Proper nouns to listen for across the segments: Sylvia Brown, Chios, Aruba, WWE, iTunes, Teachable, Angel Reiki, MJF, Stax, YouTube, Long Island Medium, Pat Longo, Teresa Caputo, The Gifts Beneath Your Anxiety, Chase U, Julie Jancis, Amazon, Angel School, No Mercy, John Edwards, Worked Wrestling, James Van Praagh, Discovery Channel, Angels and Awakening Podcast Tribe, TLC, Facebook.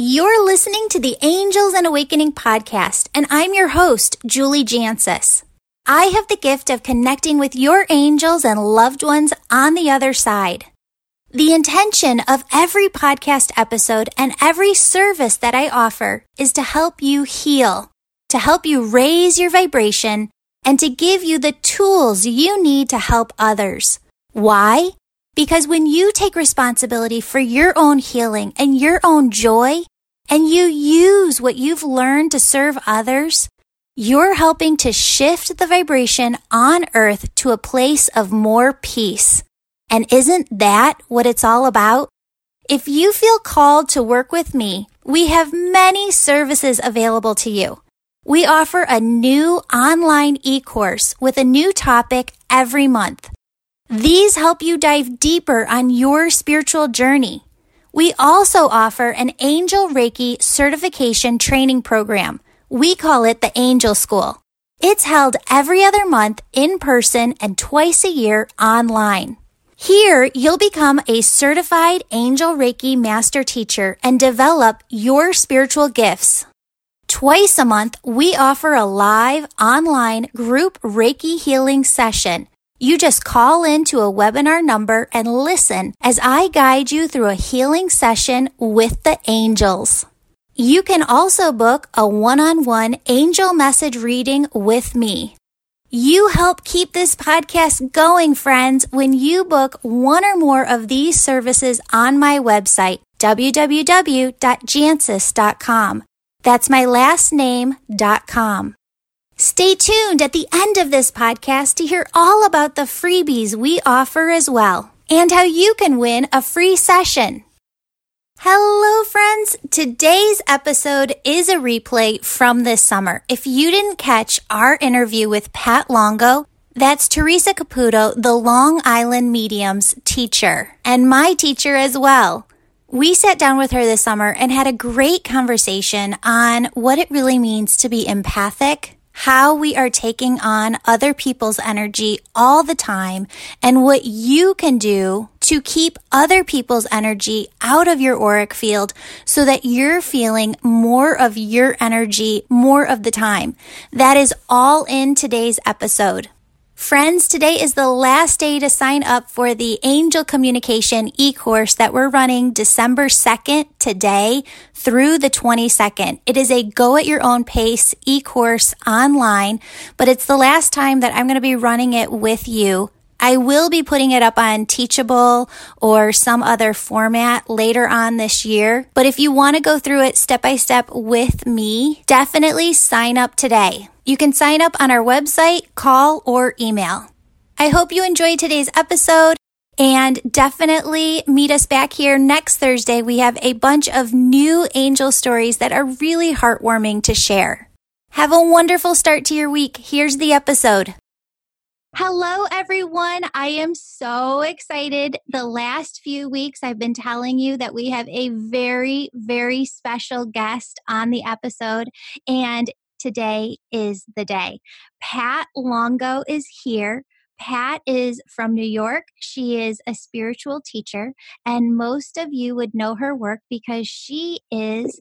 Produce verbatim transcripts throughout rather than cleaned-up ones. You're listening to the Angels and Awakening Podcast, and I'm your host, Julie Jancis. I have the gift of connecting with your angels and loved ones on the other side. The intention of every podcast episode and every service that I offer is to help you heal, to help you raise your vibration, and to give you the tools you need to help others. Why? Because when you take responsibility for your own healing and your own joy, and you use what you've learned to serve others, you're helping to shift the vibration on earth to a place of more peace. And isn't that what it's all about? If you feel called to work with me, we have many services available to you. We offer a new online e-course with a new topic every month. These help you dive deeper on your spiritual journey. We also offer an Angel Reiki certification training program. We call it the Angel School. It's held every other month in person and twice a year online. Here, you'll become a certified Angel Reiki master teacher and develop your spiritual gifts. Twice a month, we offer a live online group Reiki healing session. You just call in to a webinar number and listen as I guide you through a healing session with the angels. You can also book a one-on-one angel message reading with me. You help keep this podcast going, friends, when you book one or more of these services on my website, w w w dot jancis dot com. That's my last name, dot com. Stay tuned at the end of this podcast to hear all about the freebies we offer as well, and how you can win a free session. Hello, friends. Today's episode is a replay from this summer. If you didn't catch our interview with Pat Longo, that's Teresa Caputo, the Long Island Medium's teacher, and my teacher as well. We sat down with her this summer and had a great conversation on what it really means to be empathic, how we are taking on other people's energy all the time, and what you can do to keep other people's energy out of your auric field so that you're feeling more of your energy more of the time. That is all in today's episode. Friends, today is the last day to sign up for the Angel Communication e-course that we're running December second today through the twenty-second. It is a go at your own pace e-course online, but it's the last time that I'm going to be running it with you. I will be putting it up on Teachable or some other format later on this year, but if you want to go through it step by step with me, definitely sign up today. You can sign up on our website, call, or email. I hope you enjoyed today's episode, and definitely meet us back here next Thursday. We have a bunch of new angel stories that are really heartwarming to share. Have a wonderful start to your week. Here's the episode. Hello, everyone. I am so excited. The last few weeks, I've been telling you that we have a very, very special guest on the episode, and today is the day. Pat Longo is here. Pat is from New York. She is a spiritual teacher, and most of you would know her work because she is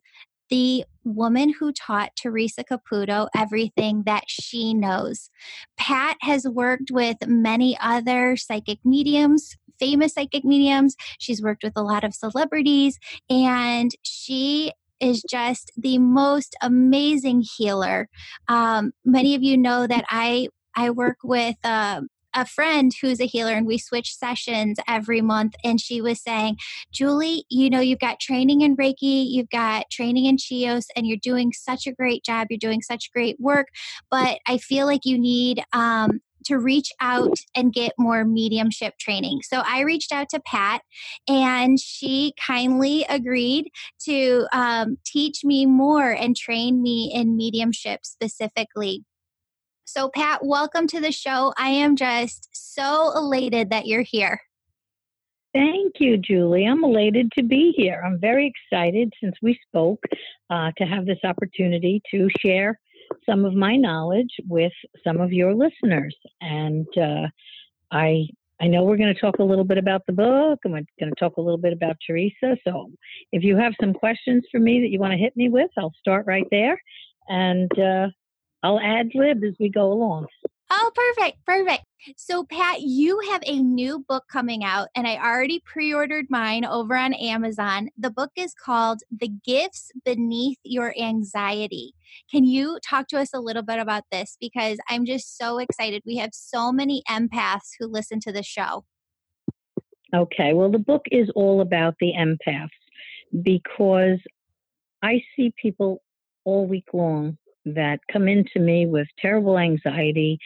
the woman who taught Teresa Caputo everything that she knows. Pat has worked with many other psychic mediums, famous psychic mediums. She's worked with a lot of celebrities, and she is just the most amazing healer. Um, many of you know that I I work with uh, a friend who's a healer, and we switch sessions every month. And she was saying, Julie, you know, you've got training in Reiki, you've got training in Chios, and you're doing such a great job. You're doing such great work, but I feel like you need um, to reach out and get more mediumship training. So I reached out to Pat, and she kindly agreed to um, teach me more and train me in mediumship specifically. So Pat, welcome to the show. I am just so elated that you're here. Thank you, Julie. I'm elated to be here. I'm very excited since we spoke uh, to have this opportunity to share some of my knowledge with some of your listeners. And uh, I I know we're going to talk a little bit about the book. I'm going to talk a little bit about Teresa. So if you have some questions for me that you want to hit me with, I'll start right there. And uh, I'll ad lib as we go along. Oh, perfect. Perfect. So, Pat, you have a new book coming out, and I already pre-ordered mine over on Amazon. The book is called The Gifts Beneath Your Anxiety. Can you talk to us a little bit about this? Because I'm just so excited. We have so many empaths who listen to the show. Okay. Well, the book is all about the empaths because I see people all week long that come into me with terrible anxiety.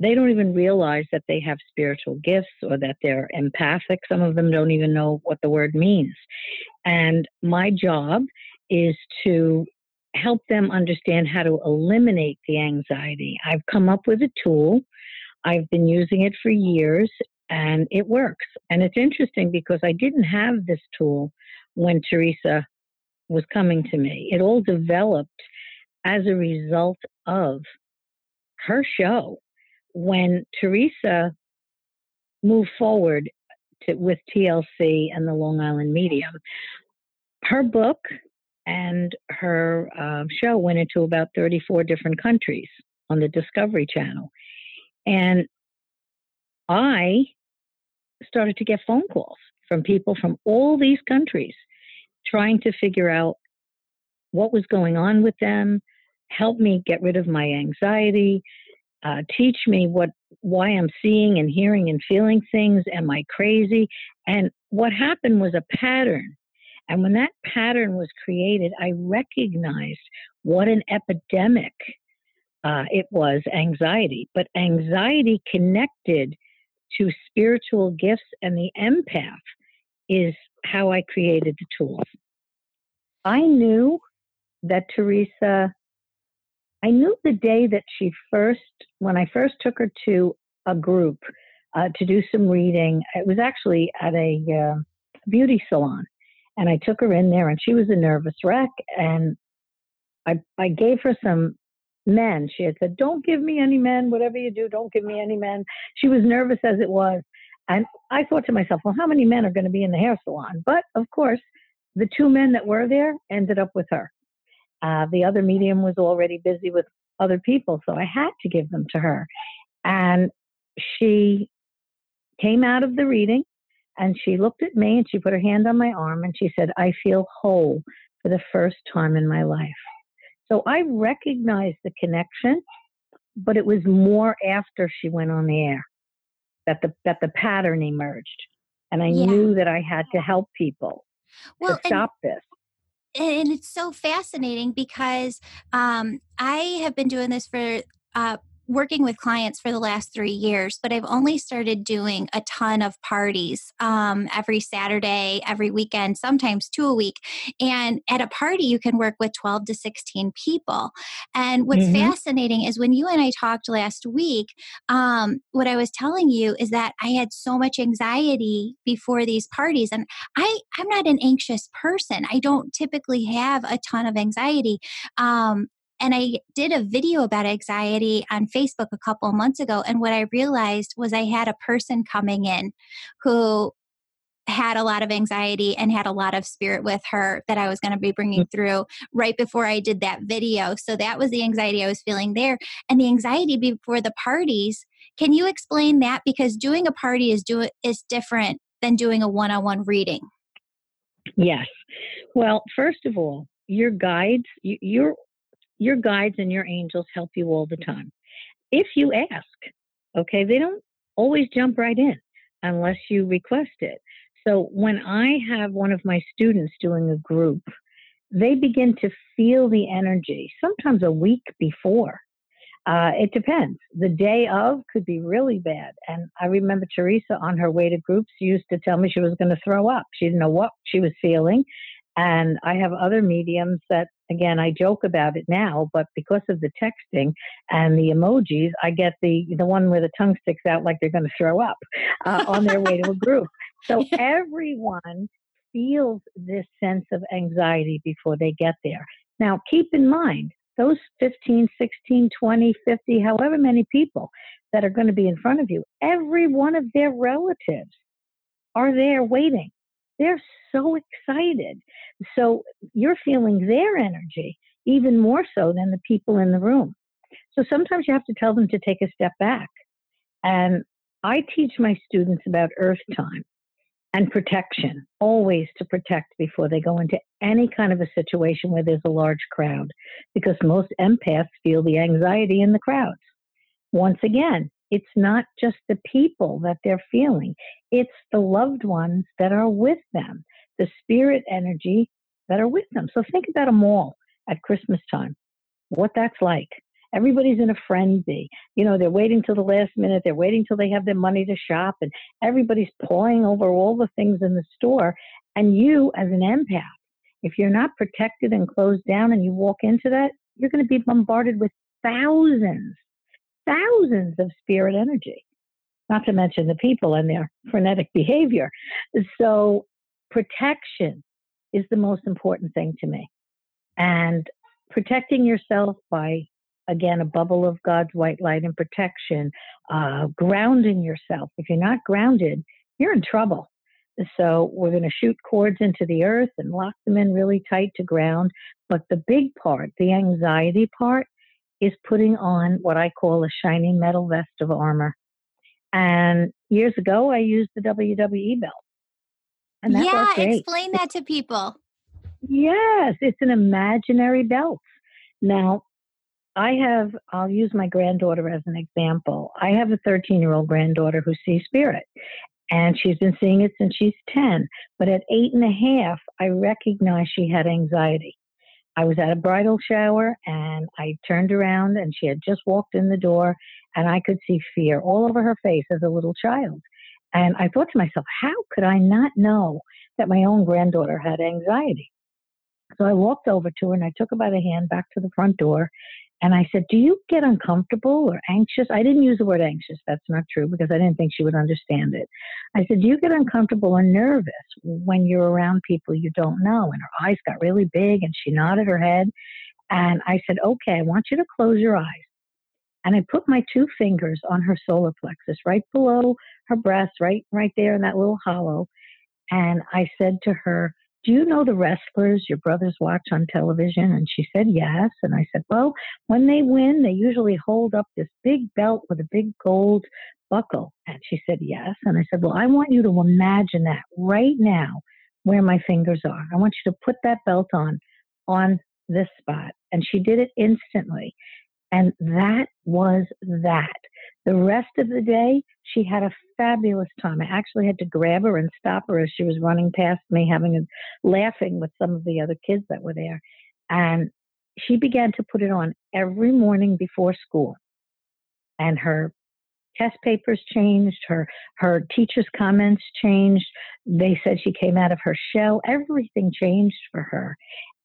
They don't even realize that they have spiritual gifts or that they're empathic. Some of them don't even know what the word means. And my job is to help them understand how to eliminate the anxiety. I've come up with a tool. I've been using it for years and it works. And it's interesting because I didn't have this tool when Teresa was coming to me. It all developed as a result of her show. When Teresa moved forward to, with T L C and the Long Island Medium, her book and her uh, show went into about thirty-four different countries on the Discovery Channel. And I started to get phone calls from people from all these countries trying to figure out what was going on with them, help me get rid of my anxiety, uh, teach me what why I'm seeing and hearing and feeling things, am I crazy? And what happened was a pattern. And when that pattern was created, I recognized what an epidemic uh, it was, anxiety. But anxiety connected to spiritual gifts and the empath is how I created the tools. I knew that Teresa, I knew the day that she first, when I first took her to a group uh, to do some reading, it was actually at a uh, beauty salon. And I took her in there and she was a nervous wreck. And I, I gave her some men. She had said, don't give me any men, whatever you do, don't give me any men. She was nervous as it was. And I thought to myself, well, how many men are going to be in the hair salon? But of course, the two men that were there ended up with her. Uh, the other medium was already busy with other people, so I had to give them to her. And she came out of the reading, and she looked at me, and she put her hand on my arm, and she said, I feel whole for the first time in my life. So I recognized the connection, but it was more after she went on the air that the, that the pattern emerged. And I yeah. knew that I had to help people. Well, to stop and, this. And it's so fascinating because um, I have been doing this for uh, working with clients for the last three years, but I've only started doing a ton of parties um, every Saturday, every weekend, sometimes two a week. And at a party, you can work with twelve to sixteen people. And what's mm-hmm. fascinating is when you and I talked last week, um, what I was telling you is that I had so much anxiety before these parties. And I, I'm not an anxious person. I don't typically have a ton of anxiety. Um, And I did a video about anxiety on Facebook a couple of months ago. And what I realized was I had a person coming in who had a lot of anxiety and had a lot of spirit with her that I was going to be bringing through right before I did that video. So that was the anxiety I was feeling there. And the anxiety before the parties, can you explain that? Because doing a party is do is different than doing a one-on-one reading. Yes. Well, first of all, your guides, you, you're Your guides and your angels help you all the time. If you ask, okay, they don't always jump right in unless you request it. So when I have one of my students doing a group, they begin to feel the energy, sometimes a week before. Uh, it depends. The day of could be really bad. And I remember Teresa on her way to groups used to tell me she was going to throw up. She didn't know what she was feeling. And I have other mediums that, again, I joke about it now, but because of the texting and the emojis, I get the, the one where the tongue sticks out like they're going to throw up uh, on their way to a group. So everyone feels this sense of anxiety before they get there. Now, keep in mind those fifteen, sixteen, twenty, fifty, however many people that are going to be in front of you, every one of their relatives are there waiting. They're so excited. So you're feeling their energy even more so than the people in the room. So sometimes you have to tell them to take a step back. And I teach my students about earth time and protection, always to protect before they go into any kind of a situation where there's a large crowd, because most empaths feel the anxiety in the crowds. Once again, it's not just the people that they're feeling. It's the loved ones that are with them, the spirit energy that are with them. So think about a mall at Christmas time, what that's like. Everybody's in a frenzy. You know, they're waiting till the last minute. They're waiting till they have their money to shop, and everybody's pawing over all the things in the store. And you, as an empath, if you're not protected and closed down and you walk into that, you're going to be bombarded with thousands, thousands of spirit energy, not to mention the people and their frenetic behavior. So protection is the most important thing to me. And protecting yourself by, again, a bubble of God's white light and protection, uh, grounding yourself. If you're not grounded, you're in trouble. So we're going to shoot cords into the earth and lock them in really tight to ground. But the big part, the anxiety part, is putting on what I call a shiny metal vest of armor. And years ago, I used the W W E belt. And that yeah, explain that to people. Yes, it's an imaginary belt. Now, I have, I'll use my granddaughter as an example. I have a thirteen-year-old granddaughter who sees spirit, and she's been seeing it since she's ten. But at eight and a half, I recognized she had anxiety. I was at a bridal shower, and I turned around, and she had just walked in the door, and I could see fear all over her face as a little child. And I thought to myself, how could I not know that my own granddaughter had anxiety? So I walked over to her, and I took her by the hand back to the front door, and I said, do you get uncomfortable or anxious? I didn't use the word anxious. That's not true, because I didn't think she would understand it. I said, do you get uncomfortable or nervous when you're around people you don't know? And her eyes got really big, and she nodded her head. And I said, okay, I want you to close your eyes. And I put my two fingers on her solar plexus, right below her breast, right, right there in that little hollow. And I said to her, do you know the wrestlers your brothers watch on television? And she said, yes. And I said, well, when they win, they usually hold up this big belt with a big gold buckle. And she said, yes. And I said, well, I want you to imagine that right now where my fingers are. I want you to put that belt on, on this spot. And she did it instantly. And that was that. The rest of the day, she had a fabulous time. I actually had to grab her and stop her as she was running past me, having a, laughing with some of the other kids that were there. And she began to put it on every morning before school. And her test papers changed. Her, her teacher's comments changed. They said she came out of her shell. Everything changed for her.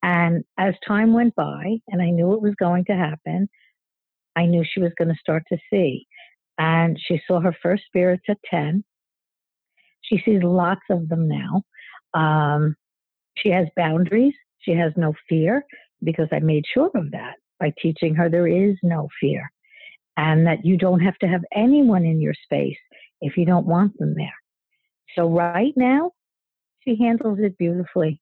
And as time went by, and I knew it was going to happen, I knew she was going to start to see. And she saw her first spirits at ten. She sees lots of them now. Um, she has boundaries. She has no fear, because I made sure of that by teaching her there is no fear, and that you don't have to have anyone in your space if you don't want them there. So right now, she handles it beautifully.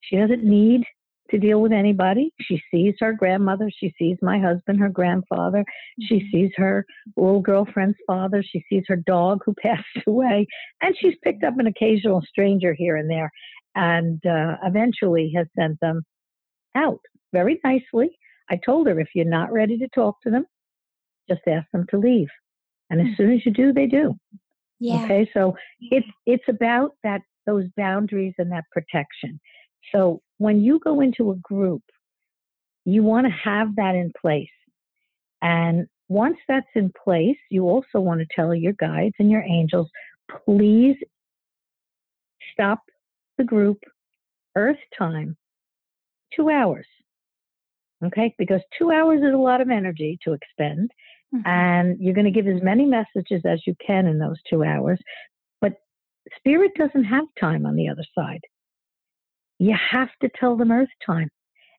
She doesn't need to deal with anybody. She sees her grandmother. She sees my husband, her grandfather. She sees her little girlfriend's father. She sees her dog who passed away. And she's picked up an occasional stranger here and there, and uh, eventually has sent them out very nicely. I told her, if you're not ready to talk to them, just ask them to leave. And as soon as you do, they do. Yeah. Okay. So it's, it's about that, those boundaries and that protection. So when you go into a group, you want to have that in place. And once that's in place, you also want to tell your guides and your angels, please stop the group earth time two hours. Okay? Because two hours is a lot of energy to expend. Mm-hmm. And you're going to give as many messages as you can in those two hours. But spirit doesn't have time on the other side. You have to tell them earth time.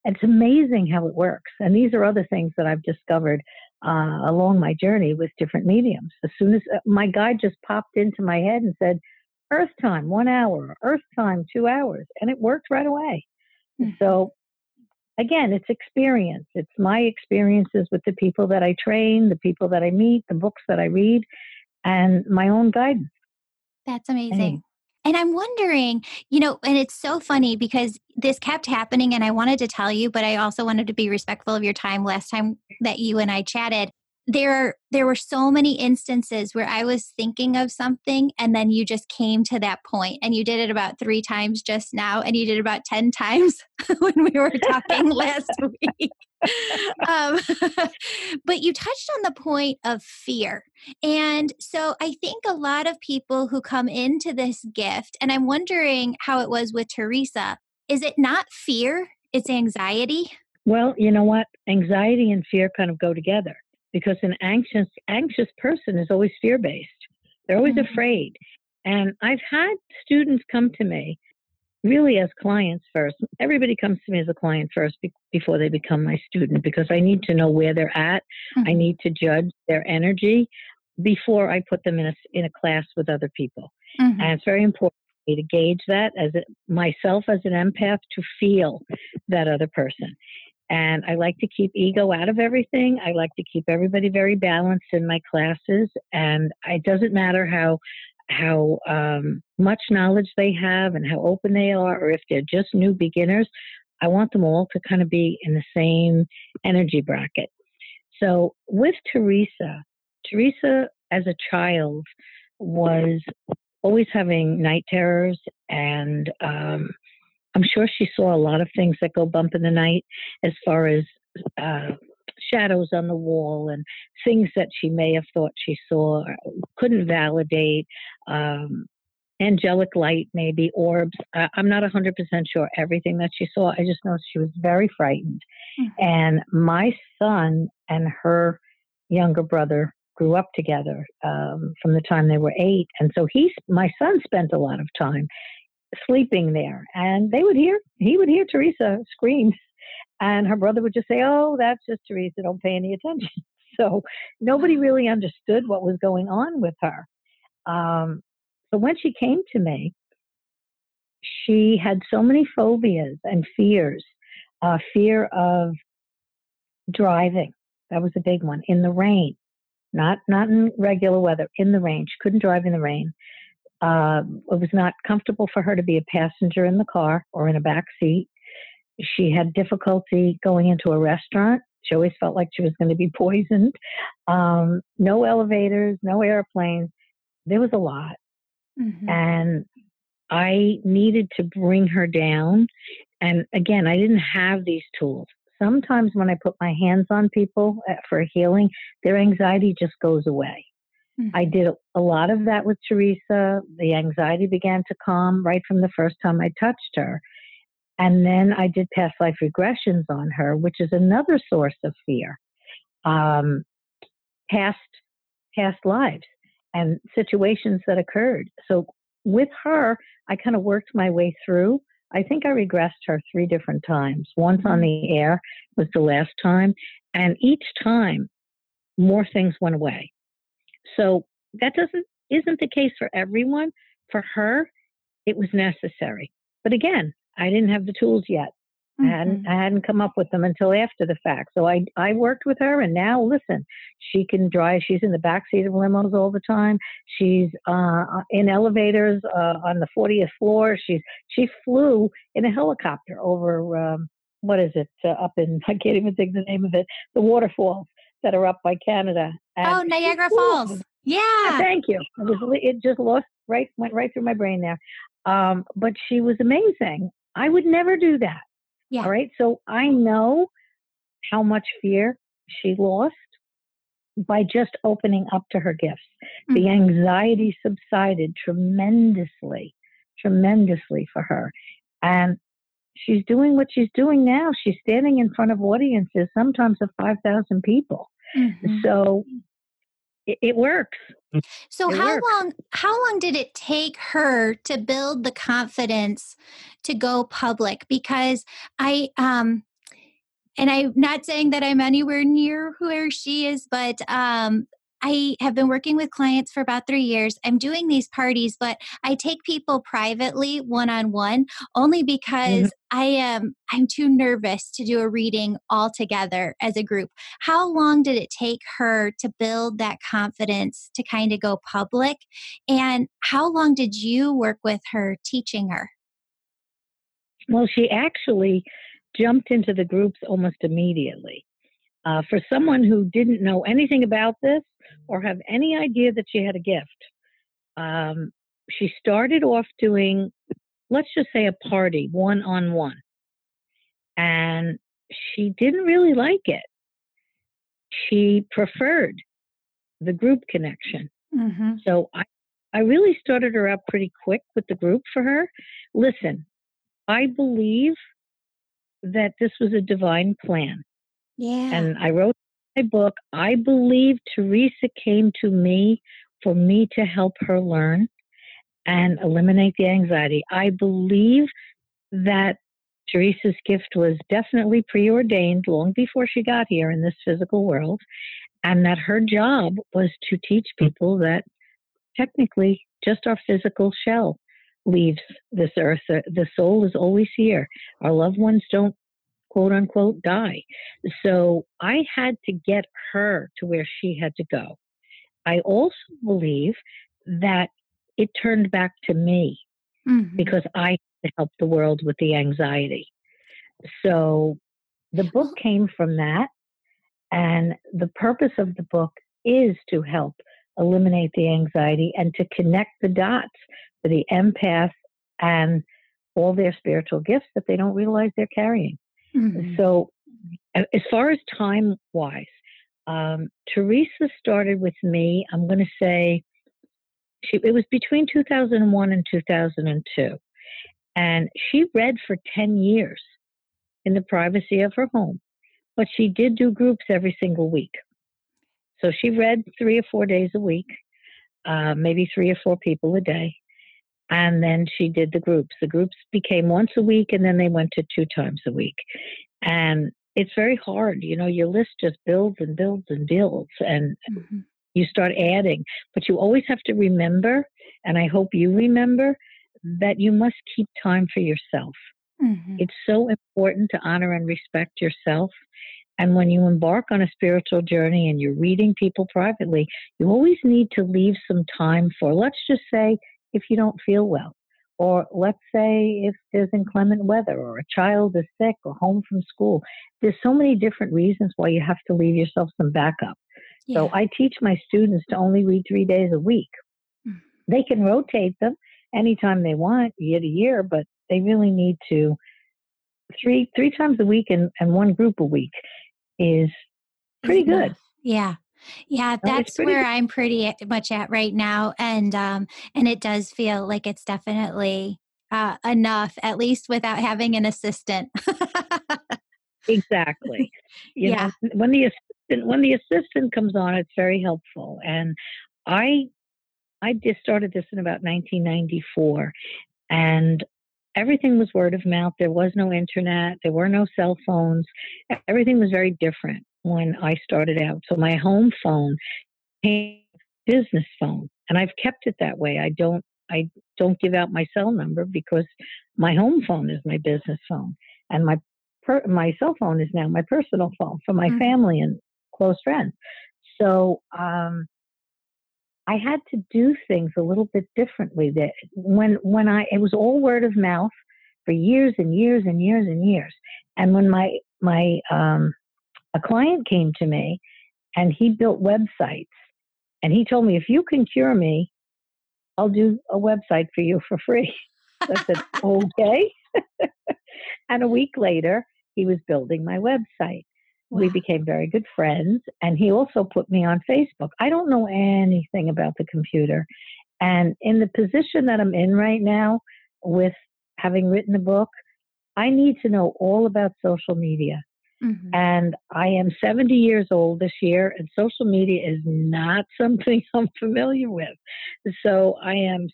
It's amazing how it works. And these are other things that I've discovered uh, along my journey with different mediums. As soon as uh, my guide just popped into my head and said, Earth time, one hour, Earth time, two hours. And it worked right away. Mm-hmm. So again, it's experience. It's my experiences with the people that I train, the people that I meet, the books that I read, and my own guidance. That's amazing. Anyway. And I'm wondering, you know, and it's so funny because this kept happening and I wanted to tell you, but I also wanted to be respectful of your time last time that you and I chatted. There, there were so many instances where I was thinking of something and then you just came to that point and you did it about three times just now and you did it about ten times when we were talking last week. Um, but you touched on the point of fear. And so I think a lot of people who come into this gift, and I'm wondering how it was with Teresa, is it not fear? It's anxiety? Well, you know what? Anxiety and fear kind of go together. Because an anxious anxious person is always fear-based. They're always mm-hmm. afraid. And I've had students come to me really as clients first. Everybody comes to me as a client first be- before they become my student because I need to know where they're at. Mm-hmm. I need to judge their energy before I put them in a, in a class with other people. Mm-hmm. And it's very important for me to gauge that as a, myself as an empath to feel that other person. And I like to keep ego out of everything. I like to keep everybody very balanced in my classes. And it doesn't matter how how um, much knowledge they have and how open they are, or if they're just new beginners, I want them all to kind of be in the same energy bracket. So with Teresa, Teresa as a child was always having night terrors and um I'm sure she saw a lot of things that go bump in the night as far as uh, shadows on the wall and things that she may have thought she saw, couldn't validate, um, angelic light maybe, orbs. I- I'm not one hundred percent sure everything that she saw. I just know she was very frightened. Mm-hmm. And my son and her younger brother grew up together um, from the time they were eight. And so he, my son spent a lot of time sleeping there, and they would hear he would hear Teresa scream, and her brother would just say, "Oh, that's just Teresa, don't pay any attention." So nobody really understood what was going on with her. Um, so when she came to me, she had so many phobias and fears. Uh, fear of driving, that was a big one, in the rain, not not in regular weather, in the rain. She couldn't drive in the rain. Uh, it was not comfortable for her to be a passenger in the car or in a back seat. She had difficulty going into a restaurant. She always felt like she was going to be poisoned. Um, no elevators, no airplanes. There was a lot. Mm-hmm. And I needed to bring her down. And again, I didn't have these tools. Sometimes when I put my hands on people for healing, their anxiety just goes away. I did a lot of that with Teresa. The anxiety began to calm right from the first time I touched her. And then I did past life regressions on her, which is another source of fear. Um, past, past lives and situations that occurred. So with her, I kind of worked my way through. I think I regressed her three different times. Once on the air was the last time. And each time, more things went away. So that doesn't isn't the case for everyone. For her, it was necessary. But again, I didn't have the tools yet. Mm-hmm. I, hadn't, I hadn't come up with them until after the fact. So I, I worked with her, and now, listen, she can drive. She's in the backseat of limos all the time. She's uh, in elevators uh, on the fortieth floor. She's, she flew in a helicopter over, um, what is it, uh, up in, I can't even think the name of it, the waterfalls that are up by Canada. And oh, Niagara Falls. Yeah. Thank you. It, was, it just lost right, went right through my brain there. Um, but she was amazing. I would never do that. Yeah. All right. So I know how much fear she lost by just opening up to her gifts. Mm-hmm. The anxiety subsided tremendously, tremendously for her. And she's doing what she's doing now. She's standing in front of audiences, sometimes of five thousand people. Mm-hmm. So it, it works. So it how works. long how long did it take her to build the confidence to go public? Because I um and I'm not saying that I'm anywhere near where she is, but um, I have been working with clients for about three years. I'm doing these parties, but I take people privately, one-on-one, only because mm-hmm. I am, I'm too nervous to do a reading all together as a group. How long did it take her to build that confidence to kind of go public? And how long did you work with her teaching her? Well, she actually jumped into the groups almost immediately. Uh, for someone who didn't know anything about this or have any idea that she had a gift, um, she started off doing, let's just say, a party, one-on-one. And she didn't really like it. She preferred the group connection. Mm-hmm. So I, I really started her out pretty quick with the group for her. Listen, I believe that this was a divine plan. Yeah. And I wrote my book, I believe Teresa came to me for me to help her learn and eliminate the anxiety. I believe that Teresa's gift was definitely preordained long before she got here in this physical world, and that her job was to teach people that technically just our physical shell leaves this earth. The soul is always here. Our loved ones don't, quote unquote, die. So I had to get her to where she had to go. I also believe that it turned back to me mm-hmm. because I had to help the world with the anxiety. So the book came from that. And the purpose of the book is to help eliminate the anxiety and to connect the dots for the empath and all their spiritual gifts that they don't realize they're carrying. Mm-hmm. So as far as time-wise, um, Teresa started with me, I'm going to say, she, it was between two thousand one and two thousand two. And she read for ten years in the privacy of her home. But she did do groups every single week. So she read three or four days a week, uh, maybe three or four people a day. And then she did the groups. The groups became once a week, and then they went to two times a week. And it's very hard. You know, your list just builds and builds and builds, and mm-hmm. you start adding. But you always have to remember, and I hope you remember, that you must keep time for yourself. Mm-hmm. It's so important to honor and respect yourself. And when you embark on a spiritual journey and you're reading people privately, you always need to leave some time for, let's just say, if you don't feel well, or let's say if there's inclement weather, or a child is sick, or home from school. There's so many different reasons why you have to leave yourself some backup. Yeah. So I teach my students to only read three days a week. Mm. They can rotate them anytime they want, year to year, but they really need to three three times a week, and, and one group a week is pretty good. Yeah. Yeah, that's where good. I'm pretty much at right now. And um, and it does feel like it's definitely uh, enough, at least without having an assistant. Exactly. You yeah. know, when the assistant when the assistant comes on, it's very helpful. And I I just started this in about nineteen ninety-four, and everything was word of mouth. There was no internet. There were no cell phones. Everything was very different when I started out. So my home phone became a business phone, and I've kept it that way. I don't, I don't give out my cell number because my home phone is my business phone, and my per, my cell phone is now my personal phone for my mm-hmm. family and close friends. So um, I had to do things a little bit differently. That when when I it was all word of mouth for years and years and years and years, and when my my um, a client came to me and he built websites, and he told me, if you can cure me, I'll do a website for you for free. So I said, okay. And a week later, he was building my website. Wow. We became very good friends. And he also put me on Facebook. I don't know anything about the computer. And in the position that I'm in right now with having written a book, I need to know all about social media. Mm-hmm. And I am seventy years old this year, and social media is not something I'm familiar with. So I am,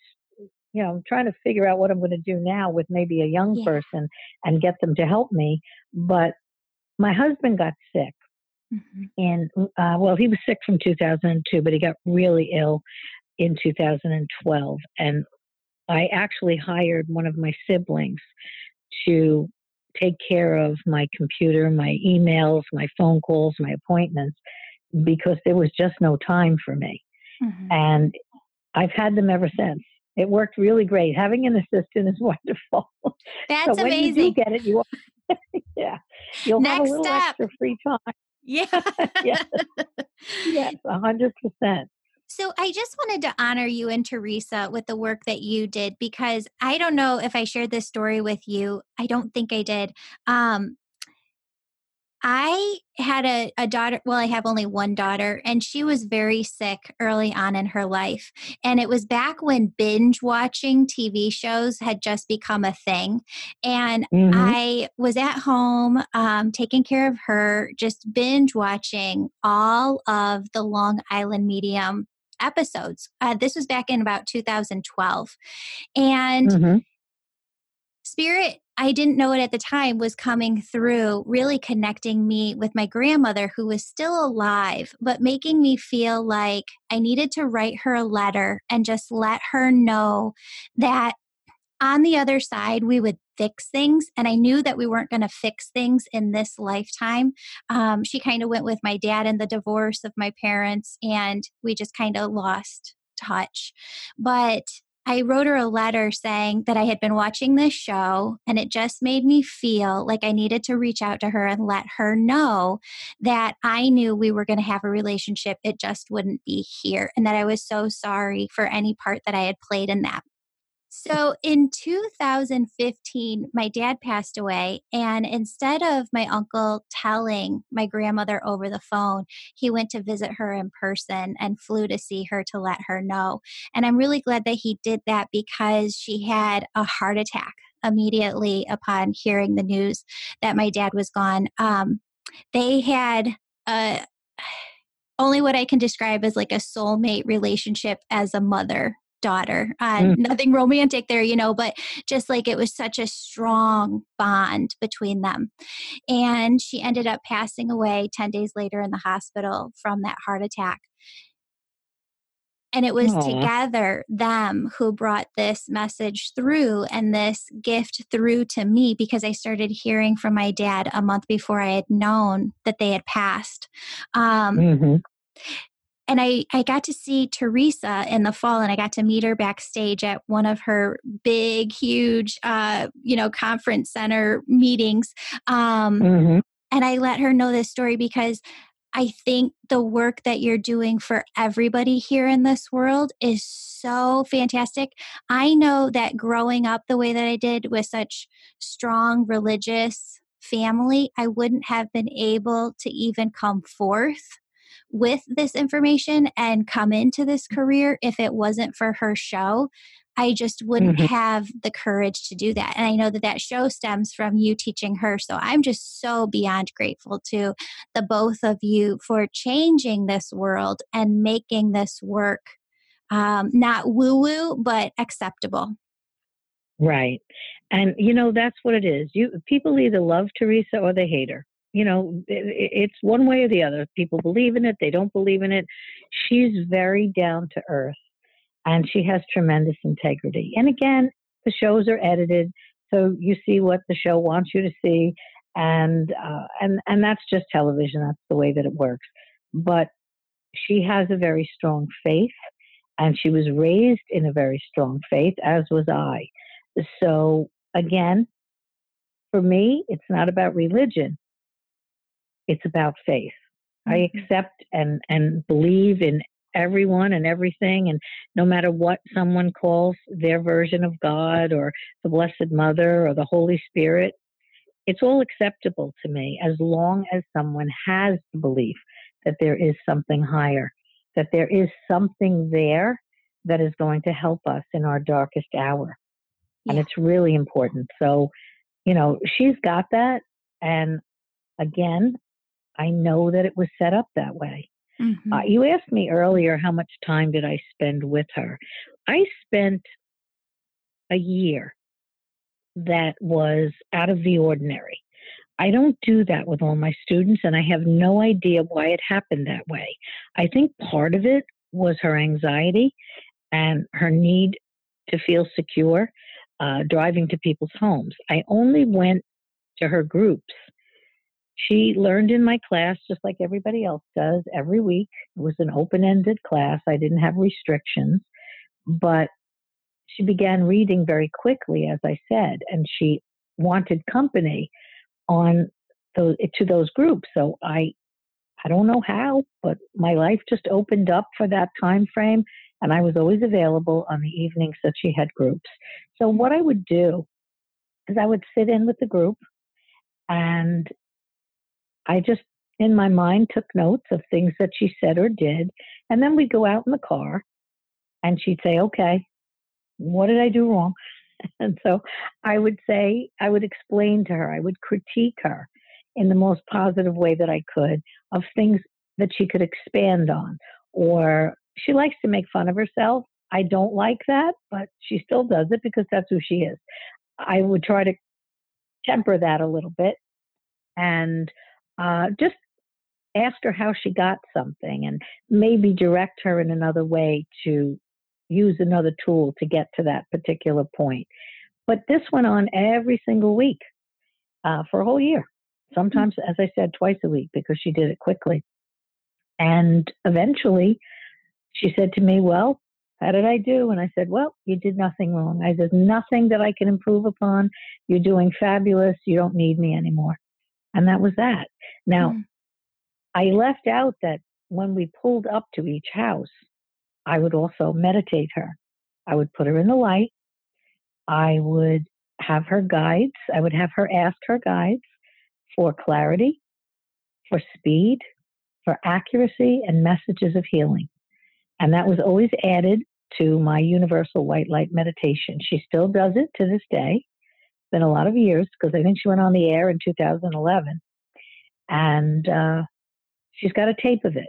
you know, I'm trying to figure out what I'm going to do now with maybe a young yeah. person and get them to help me. But my husband got sick. Mm-hmm. And, uh, well, he was sick from two thousand two, but he got really ill in two thousand twelve. And I actually hired one of my siblings to take care of my computer, my emails, my phone calls, my appointments, because there was just no time for me. Mm-hmm. And I've had them ever since. It worked really great. Having an assistant is wonderful. That's so when amazing. When you do get it, you yeah, you'll Next have a little step. Extra free time. Yeah. Yes. Yes, one hundred percent. So I just wanted to honor you and Teresa with the work that you did, because I don't know if I shared this story with you. I don't think I did. Um, I had a, a daughter, well, I have only one daughter, and she was very sick early on in her life. And it was back when binge watching T V shows had just become a thing. And mm-hmm. I was at home um, taking care of her, just binge watching all of the Long Island Medium episodes. Uh, this was back in about two thousand twelve. And mm-hmm. Spirit, I didn't know it at the time, was coming through, really connecting me with my grandmother, who was still alive, but making me feel like I needed to write her a letter and just let her know that on the other side, we would fix things. And I knew that we weren't going to fix things in this lifetime. Um, she kind of went with my dad in the divorce of my parents, and we just kind of lost touch. But I wrote her a letter saying that I had been watching this show, and it just made me feel like I needed to reach out to her and let her know that I knew we were going to have a relationship. It just wouldn't be here, and that I was so sorry for any part that I had played in that. So in two thousand fifteen, my dad passed away, and instead of my uncle telling my grandmother over the phone, he went to visit her in person and flew to see her to let her know. And I'm really glad that he did that, because she had a heart attack immediately upon hearing the news that my dad was gone. Um, they had a, only what I can describe as like a soulmate relationship as a mother daughter. Uh, mm. Nothing romantic there, you know, but just like it was such a strong bond between them. And she ended up passing away ten days later in the hospital from that heart attack. And it was Aww. together, them, who brought this message through and this gift through to me, because I started hearing from my dad a month before I had known that they had passed. Um, mm-hmm. And I, I got to see Teresa in the fall, and I got to meet her backstage at one of her big, huge, uh, you know, conference center meetings. Um, mm-hmm. And I let her know this story because I think the work that you're doing for everybody here in this world is so fantastic. I know that growing up the way that I did with such strong religious family, I wouldn't have been able to even come forth with this information and come into this career if it wasn't for her show. I just wouldn't mm-hmm. have the courage to do that. And I know that that show stems from you teaching her. So I'm just so beyond grateful to the both of you for changing this world and making this work um, not woo-woo, but acceptable. Right. And, you know, that's what it is. You people either love Teresa or they hate her. You know, it's one way or the other. People believe in it. They don't believe in it. She's very down to earth, and she has tremendous integrity. And again, the shows are edited, so you see what the show wants you to see. And, uh, and, and that's just television. That's the way that it works. But she has a very strong faith, and she was raised in a very strong faith, as was I. So again, for me, it's not about religion. It's about faith. I accept and, and believe in everyone and everything. And no matter what someone calls their version of God or the Blessed Mother or the Holy Spirit, it's all acceptable to me, as long as someone has the belief that there is something higher, that there is something there that is going to help us in our darkest hour. Yeah. And it's really important. So, you know, she's got that. And again, I know that it was set up that way. Mm-hmm. Uh, you asked me earlier, how much time did I spend with her? I spent a year that was out of the ordinary. I don't do that with all my students, and I have no idea why it happened that way. I think part of it was her anxiety and her need to feel secure uh, driving to people's homes. I only went to her groups. She learned in my class just like everybody else does every week. It was an open-ended class. I didn't have restrictions, but she began reading very quickly, as I said, and she wanted company on those, to those groups. So I, I don't know how, but my life just opened up for that time frame, and I was always available on the evenings that she had groups. So what I would do is I would sit in with the group, and I just, in my mind, took notes of things that she said or did. And then we'd go out in the car and she'd say, okay, what did I do wrong? And so I would say, I would explain to her, I would critique her in the most positive way that I could of things that she could expand on. Or she likes to make fun of herself. I don't like that, but she still does it because that's who she is. I would try to temper that a little bit and Uh, just ask her how she got something and maybe direct her in another way to use another tool to get to that particular point. But this went on every single week uh, for a whole year. Sometimes, as I said, twice a week because she did it quickly. And eventually she said to me, well, how did I do? And I said, well, you did nothing wrong. I said, nothing that I can improve upon. You're doing fabulous. You don't need me anymore. And that was that. Now, mm. I left out that when we pulled up to each house, I would also meditate her. I would put her in the light. I would have her guides. I would have her ask her guides for clarity, for speed, for accuracy, and messages of healing. And that was always added to my universal white light meditation. She still does it to this day. Been a lot of years because I think she went on the air in two thousand eleven, and uh, she's got a tape of it.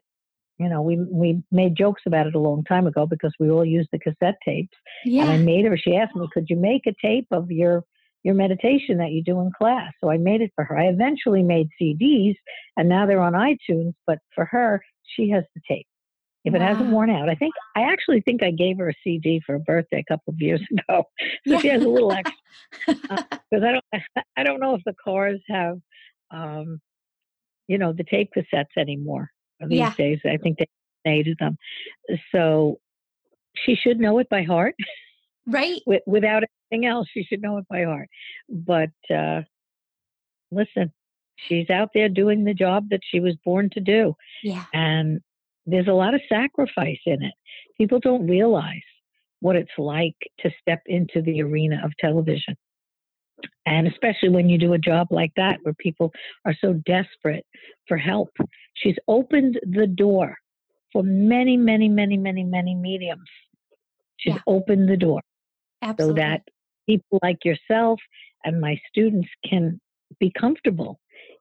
You know, we we made jokes about it a long time ago because we all used the cassette tapes. Yeah. And I made her. She asked me, "Could you make a tape of your your meditation that you do in class?" So I made it for her. I eventually made C Ds, and now they're on iTunes. But for her, she has the tape. If it wow. hasn't worn out, I think I actually think I gave her a C D for a birthday a couple of years ago. So yeah. She has a little extra because uh, I don't, I don't know if the cars have, um, you know, the tape cassettes anymore these yeah. days. I think they made them, so she should know it by heart, right? With, without anything else, she should know it by heart. But uh, listen, she's out there doing the job that she was born to do, yeah, and there's a lot of sacrifice in it. People don't realize what it's like to step into the arena of television. And especially when you do a job like that, where people are so desperate for help. She's opened the door for many, many, many, many, many mediums. She's yeah. opened the door. Absolutely. So that people like yourself and my students can be comfortable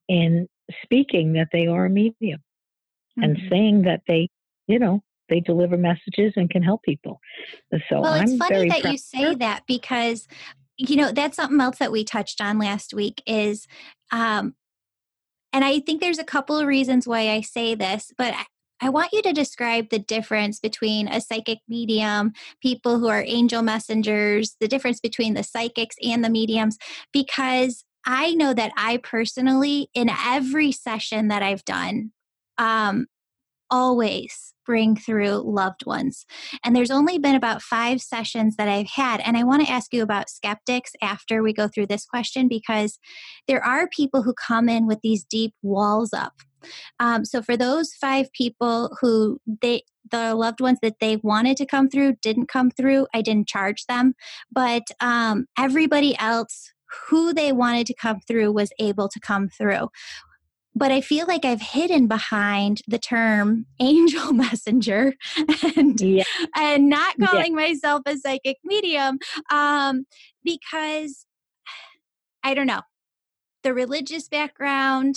in speaking that they are a medium. Mm-hmm. And saying that they, you know, they deliver messages and can help people. So well, it's I'm funny very that you say that because, you know, that's something else that we touched on last week is, um, and I think there's a couple of reasons why I say this, but I, I want you to describe the difference between a psychic medium, people who are angel messengers, the difference between the psychics and the mediums, because I know that I personally, in every session that I've done, Um, always bring through loved ones. And there's only been about five sessions that I've had. And I want to ask you about skeptics after we go through this question, because there are people who come in with these deep walls up. Um, so for those five people who they, the loved ones that they wanted to come through didn't come through, I didn't charge them. But um, everybody else who they wanted to come through was able to come through. But I feel like I've hidden behind the term angel messenger and, yeah. and not calling yeah. myself a psychic medium um, because, I don't know, the religious background,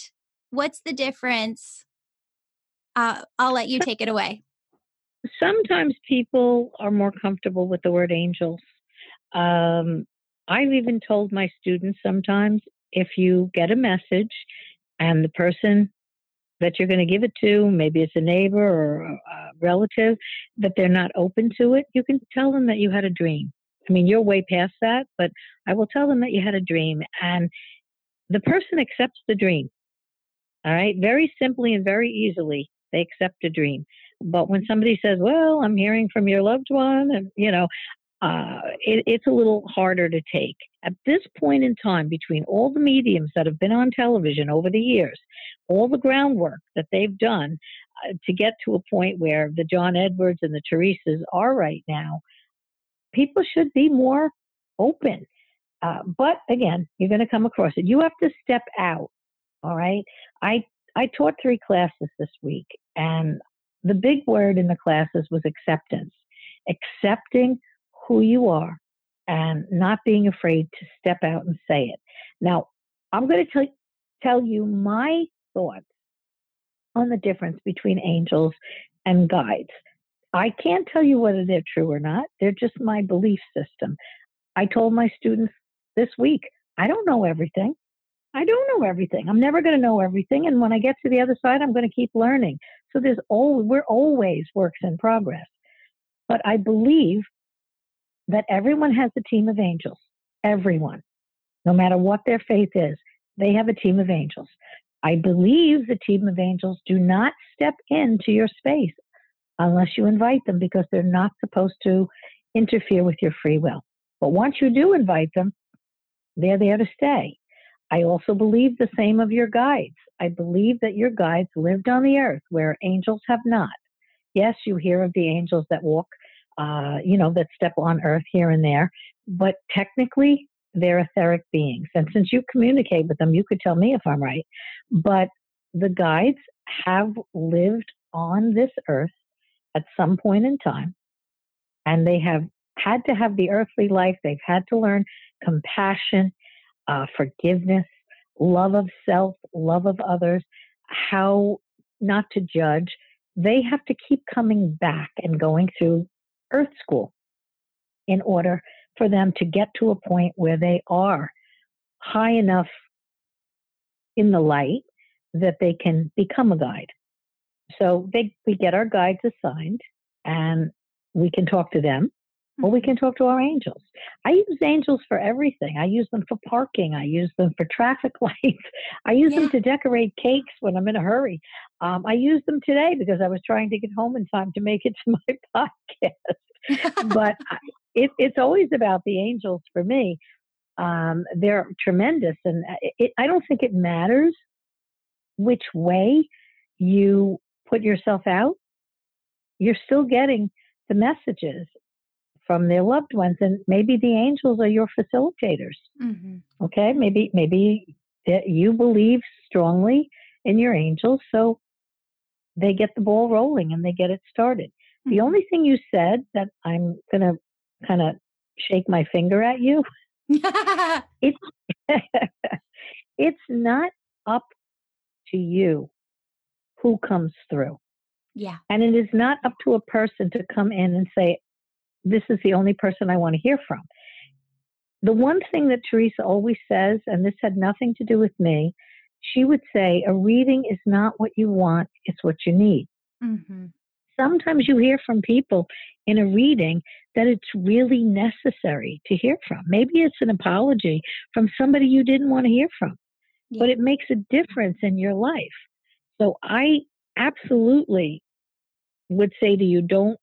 what's the difference? Uh, I'll let you take it away. Sometimes people are more comfortable with the word angels. Um, I've even told my students sometimes if you get a message and the person that you're going to give it to, maybe it's a neighbor or a relative, that they're not open to it, you can tell them that you had a dream. I mean, you're way past that, but I will tell them that you had a dream. And the person accepts the dream, all right? Very simply and very easily, they accept a dream. But when somebody says, well, I'm hearing from your loved one, and you know, uh, it, it's a little harder to take. At this point in time, between all the mediums that have been on television over the years, all the groundwork that they've done uh, to get to a point where the John Edwards and the Teresas are right now, people should be more open. Uh, but again, you're going to come across it. You have to step out. All right. I, I taught three classes this week, and the big word in the classes was acceptance, accepting who you are and not being afraid to step out and say it. Now, I'm going to tell, tell you my thoughts on the difference between angels and guides. I can't tell you whether they're true or not. They're just my belief system. I told my students this week, I don't know everything. I don't know everything. I'm never going to know everything. And when I get to the other side, I'm going to keep learning. So there's all, we're always works in progress. But I believe that everyone has a team of angels. Everyone. No matter what their faith is, they have a team of angels. I believe the team of angels do not step into your space unless you invite them, because they're not supposed to interfere with your free will. But once you do invite them, they're there to stay. I also believe the same of your guides. I believe that your guides lived on the earth where angels have not. Yes, you hear of the angels that walk, uh, you know, that step on earth here and there, but technically they're etheric beings. And since you communicate with them, you could tell me if I'm right, but the guides have lived on this earth at some point in time, and they have had to have the earthly life. They've had to learn compassion, uh, forgiveness, love of self, love of others, how not to judge. They have to keep coming back and going through earth school in order for them to get to a point where they are high enough in the light that they can become a guide. So they, we get our guides assigned, and we can talk to them, or we can talk to our angels. I use angels for everything. I use them for parking. I use them for traffic lights. I use yeah. them to decorate cakes when I'm in a hurry. Um, I used them today because I was trying to get home in time to make it to my podcast. But it, it's always about the angels for me. Um, they're tremendous. And it, I don't think it matters which way you put yourself out, you're still getting the messages from their loved ones. And maybe the angels are your facilitators. Mm-hmm. Okay. Maybe, maybe you believe strongly in your angels. So they get the ball rolling and they get it started. Mm-hmm. The only thing you said that I'm going to kind of shake my finger at you, it's, it's not up to you who comes through. Yeah. And it is not up to a person to come in and say, this is the only person I want to hear from. The one thing that Teresa always says, and this had nothing to do with me, she would say, a reading is not what you want, it's what you need. Mm-hmm. Sometimes you hear from people in a reading that it's really necessary to hear from. Maybe it's an apology from somebody you didn't want to hear from, yeah. but it makes a difference in your life. So I absolutely would say to you, don't,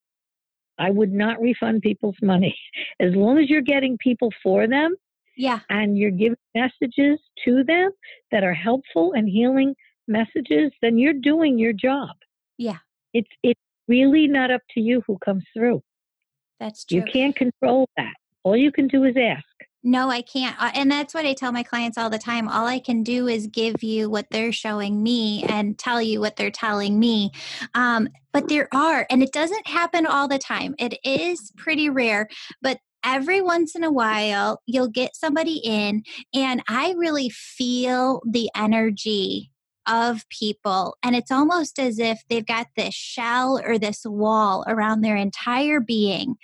I would not refund people's money. As long as you're getting people for them, yeah, and you're giving messages to them that are helpful and healing messages, then you're doing your job. Yeah. It's, it's really not up to you who comes through. That's true. You can't control that. All you can do is ask. No, I can't. And that's what I tell my clients all the time. All I can do is give you what they're showing me and tell you what they're telling me. Um, but there are, and it doesn't happen all the time. It is pretty rare, but every once in a while you'll get somebody in, and I really feel the energy of people, and it's almost as if they've got this shell or this wall around their entire being,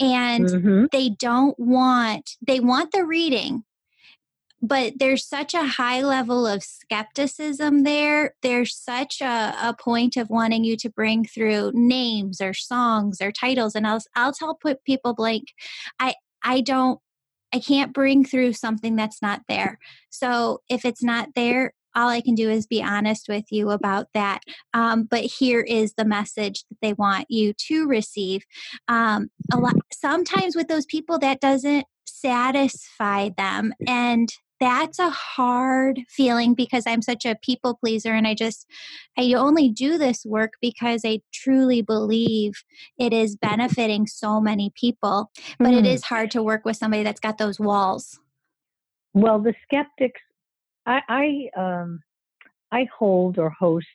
and mm-hmm. they don't want, they want the reading, But there's such a high level of skepticism there. There's such a, a point of wanting you to bring through names or songs or titles. And I'll, I'll tell people blank, I, I don't, I can't bring through something that's not there. So if it's not there, all I can do is be honest with you about that. Um, but here is the message that they want you to receive. Um, a lot, sometimes with those people, that doesn't satisfy them. And that's a hard feeling because I'm such a people pleaser, and I just, I only do this work because I truly believe it is benefiting so many people. But mm. it is hard to work with somebody that's got those walls. Well, the skeptics, I I, um, I hold or host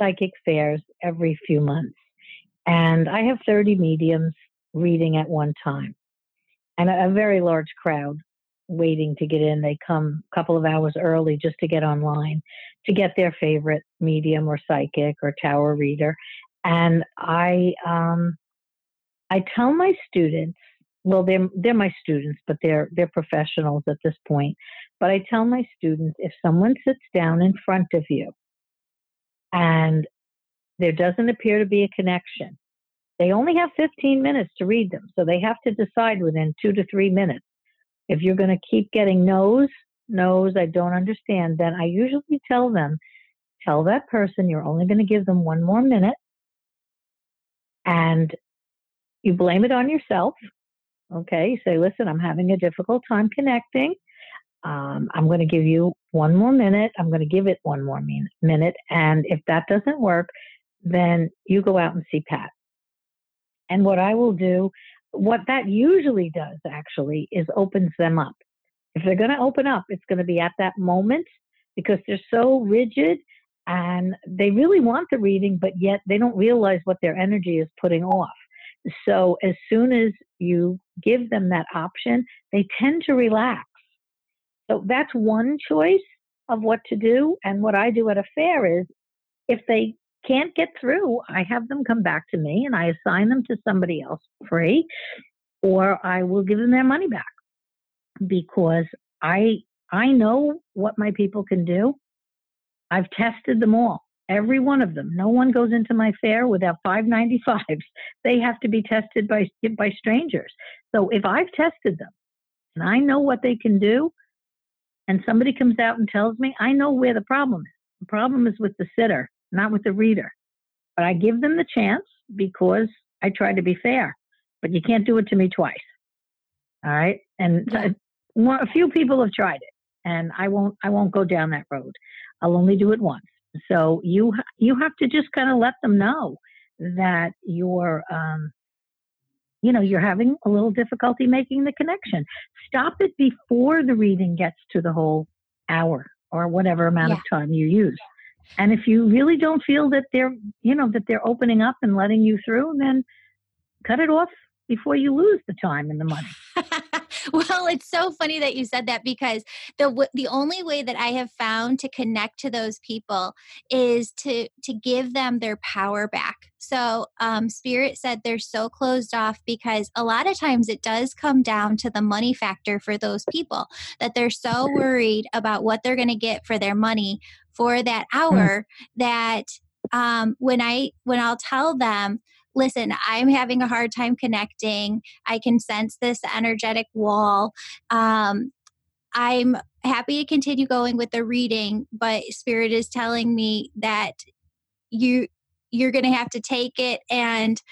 psychic fairs every few months, and I have thirty mediums reading at one time, and a, a very large crowd waiting to get in. They come a couple of hours early just to get online, to get their favorite medium or psychic or tower reader. And I um, I tell my students, well, they're, they're my students, but they're, they're professionals at this point. But I tell my students, if someone sits down in front of you and there doesn't appear to be a connection, they only have fifteen minutes to read them. So they have to decide within two to three minutes. If you're going to keep getting no's, no's, I don't understand, then I usually tell them, tell that person you're only going to give them one more minute, and you blame it on yourself. Okay, you say, listen, I'm having a difficult time connecting. Um, I'm going to give you one more minute. I'm going to give it one more min- minute. And if that doesn't work, then you go out and see Pat. And what I will do, what that usually does actually is opens them up. If they're going to open up, it's going to be at that moment because they're so rigid and they really want the reading, but yet they don't realize what their energy is putting off. So as soon as you give them that option, they tend to relax. So that's one choice of what to do. And what I do at a fair is if they can't get through, I have them come back to me and I assign them to somebody else free, or I will give them their money back because I, I know what my people can do. I've tested them all. Every one of them. No one goes into my fair without five ninety-fives. They have to be tested by by strangers. So if I've tested them and I know what they can do, and somebody comes out and tells me, I know where the problem is. The problem is with the sitter, not with the reader. But I give them the chance because I try to be fair. But you can't do it to me twice. All right? And yeah. a, a few people have tried it, and I won't. I won't go down that road. I'll only do it once. So you you have to just kind of let them know that you're, um, you know, you're having a little difficulty making the connection. Stop it before the reading gets to the whole hour or whatever amount yeah. of time you use. And if you really don't feel that they're, you know, that they're opening up and letting you through, then cut it off before you lose the time and the money. Well, it's so funny that you said that because the w- the only way that I have found to connect to those people is to to give them their power back. So um, Spirit said they're so closed off because a lot of times it does come down to the money factor for those people, that they're so worried about what they're going to get for their money for that hour mm-hmm. that um, when I when I'll tell them, listen, I'm having a hard time connecting. I can sense this energetic wall. Um, I'm happy to continue going with the reading, but Spirit is telling me that you, you're going to have to take it and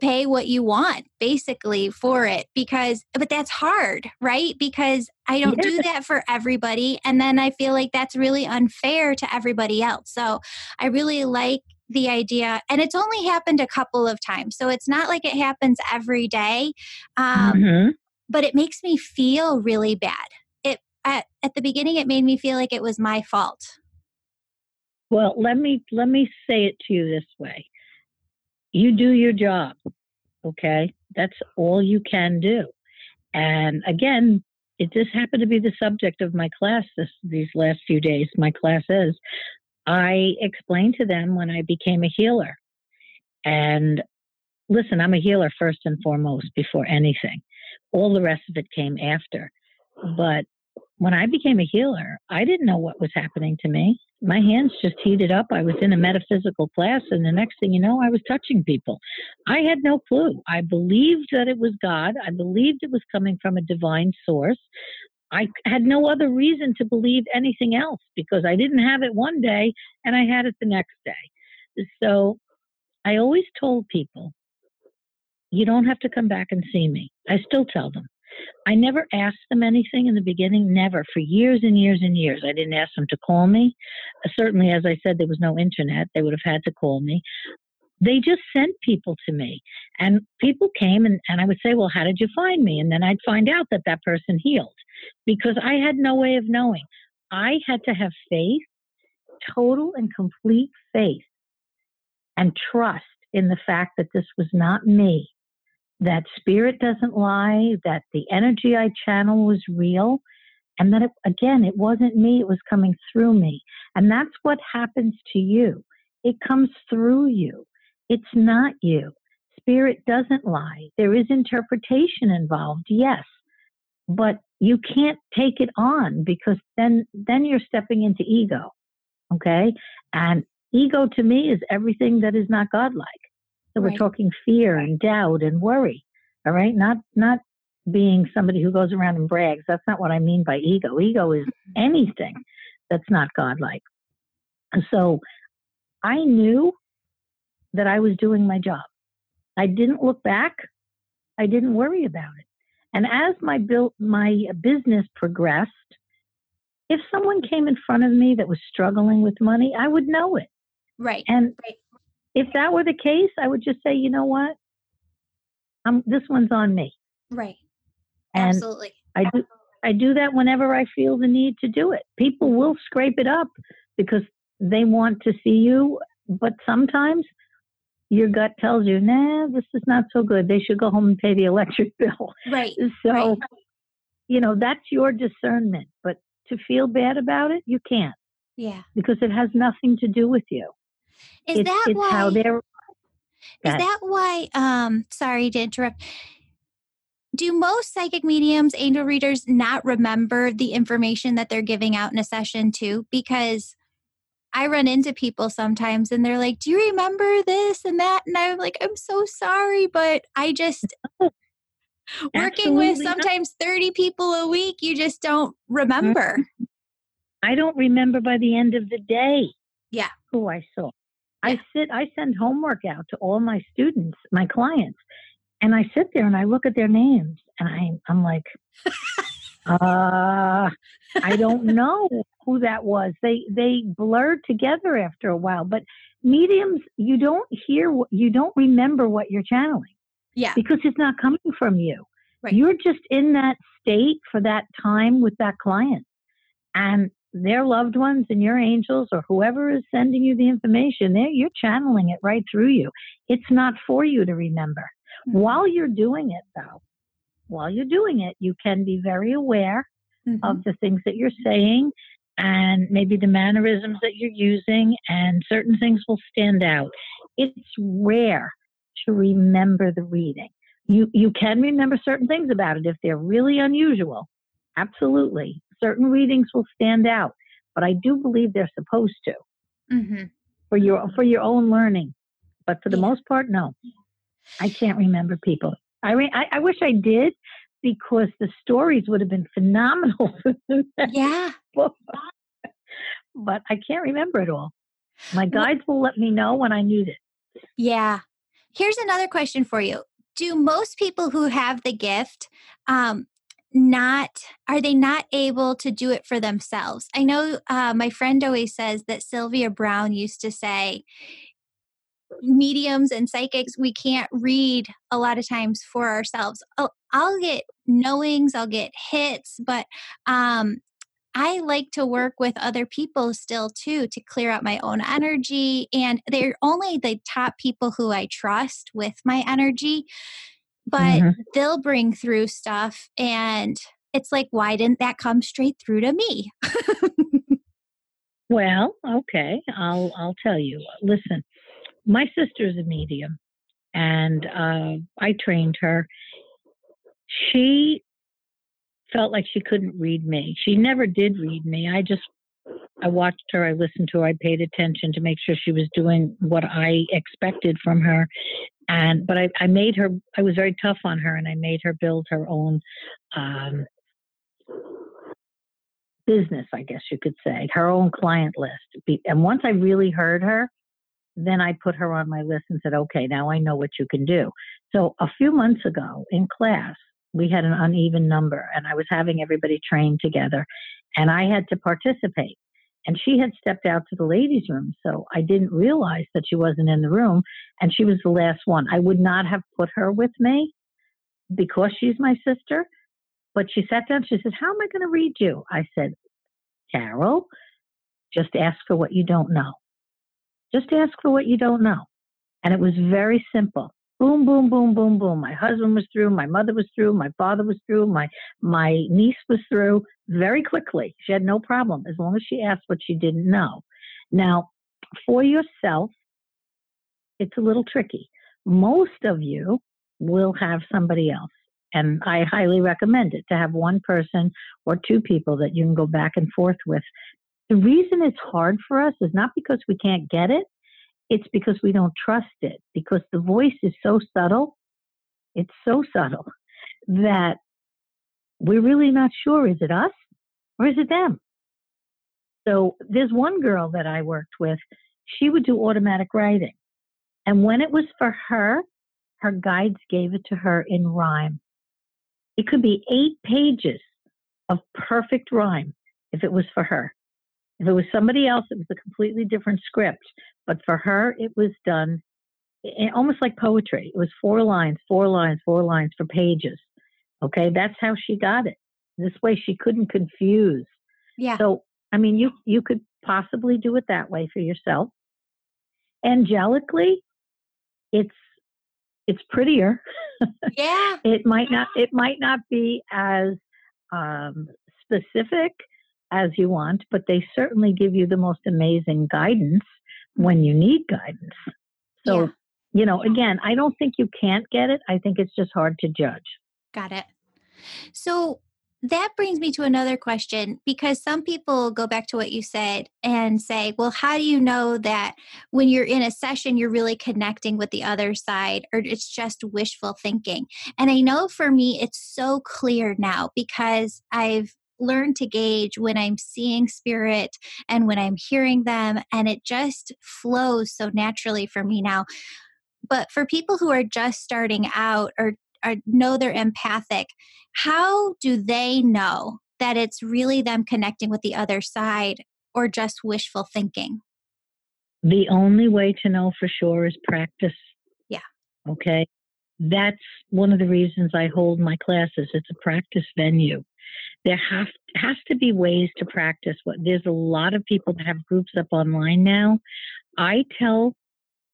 pay what you want basically for it because, but that's hard, right? Because I don't do that for everybody. And then I feel like that's really unfair to everybody else. So I really like the idea, and it's only happened a couple of times, so it's not like it happens every day, um, mm-hmm. but it makes me feel really bad. It at, at the beginning, it made me feel like it was my fault. Well, let me let me say it to you this way. You do your job, okay? That's all you can do. And again, it just happened to be the subject of my class this, these last few days, my class is. I explained to them when I became a healer, and listen, I'm a healer first and foremost before anything. All the rest of it came after. But when I became a healer, I didn't know what was happening to me. My hands just heated up. I was in a metaphysical class, and the next thing you know, I was touching people. I had no clue. I believed that it was God. I believed it was coming from a divine source. I had no other reason to believe anything else because I didn't have it one day, and I had it the next day. So I always told people, you don't have to come back and see me. I still tell them. I never asked them anything in the beginning, never, for years and years and years. I didn't ask them to call me. Certainly, as I said, there was no internet. They would have had to call me. They just sent people to me. And people came, and, and I would say, well, how did you find me? And then I'd find out that that person healed because I had no way of knowing. I had to have faith, total and complete faith, and trust in the fact that this was not me. That spirit doesn't lie, that the energy I channel was real, and that, it, again, it wasn't me, it was coming through me. And that's what happens to you. It comes through you. It's not you. Spirit doesn't lie. There is interpretation involved, yes, but you can't take it on because then, then you're stepping into ego, okay? And ego to me is everything that is not godlike. So we're right. talking fear and doubt and worry, all right? Not not being somebody who goes around and brags. That's not what I mean by ego. Ego is anything that's not godlike. And so I knew that I was doing my job. I didn't look back. I didn't worry about it. And as my built my business progressed, if someone came in front of me that was struggling with money, I would know it. Right. And right. if that were the case, I would just say, you know what? Um, this one's on me. Right. And Absolutely. I do, I do that whenever I feel the need to do it. People will scrape it up because they want to see you. But sometimes your gut tells you, nah, this is not so good. They should go home and pay the electric bill. Right. So, right. you know, that's your discernment. But to feel bad about it, you can't. Yeah. Because it has nothing to do with you. Is it's, that it's why? How they're, is that why? Um, sorry to interrupt. Do most psychic mediums, angel readers, not remember the information that they're giving out in a session too? Because I run into people sometimes, and they're like, "Do you remember this and that?" And I'm like, "I'm so sorry, but I just no, working with sometimes not. thirty people a week, you just don't remember." I don't remember by the end of the day. Yeah. Who I saw. Yeah. I sit, I send homework out to all my students, my clients, and I sit there and I look at their names and I, I'm like, uh, I don't know who that was. They, they blur together after a while, but mediums, you don't hear, you don't remember what you're channeling. Yeah. Because it's not coming from you. Right. You're just in that state for that time with that client. And their loved ones and your angels or whoever is sending you the information, you're channeling it right through you. It's not for you to remember. Mm-hmm. While you're doing it, though, while you're doing it, you can be very aware mm-hmm. of the things that you're saying and maybe the mannerisms that you're using, and certain things will stand out. It's rare to remember the reading. You, you can remember certain things about it if they're really unusual. Absolutely. Certain readings will stand out, but I do believe they're supposed to mm-hmm. for your for your own learning. But for the yeah. most part, no, I can't remember people. I, re- I I wish I did because the stories would have been phenomenal. yeah, but I can't remember it all. My guides will let me know when I need it. Yeah. Here's another question for you: do most people who have the gift? Um, Not are they not able to do it for themselves? I know uh, my friend always says that Sylvia Brown used to say, mediums and psychics, we can't read a lot of times for ourselves. I'll, I'll get knowings, I'll get hits, but um, I like to work with other people still too to clear out my own energy. And they're only the top people who I trust with my energy. But mm-hmm. they'll bring through stuff, and it's like, why didn't that come straight through to me? Well, okay, I'll I'll tell you. Listen, my sister's a medium, and uh, I trained her. She felt like she couldn't read me. She never did read me. I just, I watched her, I listened to her, I paid attention to make sure she was doing what I expected from her. And, but I, I made her, I was very tough on her, and I made her build her own um, business, I guess you could say, her own client list. And once I really heard her, then I put her on my list and said, okay, now I know what you can do. So a few months ago in class, we had an uneven number, and I was having everybody train together, and I had to participate. And she had stepped out to the ladies' room, so I didn't realize that she wasn't in the room, and she was the last one. I would not have put her with me because she's my sister, but she sat down. She said, how am I going to read you? I said, Carol, just ask for what you don't know. Just ask for what you don't know. And it was very simple. Boom, boom, boom, boom, boom. My husband was through. My mother was through. My father was through. My my niece was through very quickly. She had no problem as long as she asked what she didn't know. Now, for yourself, it's a little tricky. Most of you will have somebody else. And I highly recommend it, to have one person or two people that you can go back and forth with. The reason it's hard for us is not because we can't get it. It's because we don't trust it, because the voice is so subtle. It's so subtle that we're really not sure, is it us or is it them? So there's one girl that I worked with. She would do automatic writing. And when it was for her, her guides gave it to her in rhyme. It could be eight pages of perfect rhyme if it was for her. If it was somebody else, it was a completely different script. But for her, it was done almost like poetry. It was four lines, four lines, four lines for pages. Okay, that's how she got it. This way she couldn't confuse. Yeah. So, I mean, you, you could possibly do it that way for yourself. Angelically, it's it's prettier. Yeah. It might not it might not be as um, specific as you want, but they certainly give you the most amazing guidance when you need guidance. So, yeah. you know, again, I don't think you can't get it. I think it's just hard to judge. Got it. So that brings me to another question, because some people go back to what you said and say, well, how do you know that when you're in a session, you're really connecting with the other side, or it's just wishful thinking? And I know for me, it's so clear now, because I've learn to gauge when I'm seeing spirit and when I'm hearing them, and it just flows so naturally for me now. But for people who are just starting out or, or know they're empathic, how do they know that it's really them connecting with the other side or just wishful thinking? The only way to know for sure is practice. Yeah. Okay. That's one of the reasons I hold my classes. It's a practice venue. There have, has to be ways to practice. What there's a lot of people that have groups up online now. I tell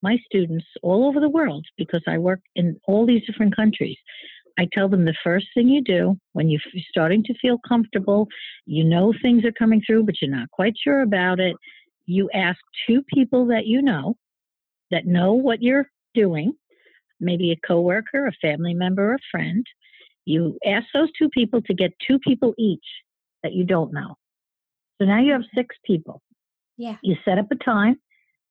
my students all over the world, because I work in all these different countries, I tell them the first thing you do when you're starting to feel comfortable, you know things are coming through, but you're not quite sure about it, you ask two people that you know, that know what you're doing, maybe a coworker, a family member, a friend. You ask those two people to get two people each that you don't know. So now you have six people. Yeah. You set up a time.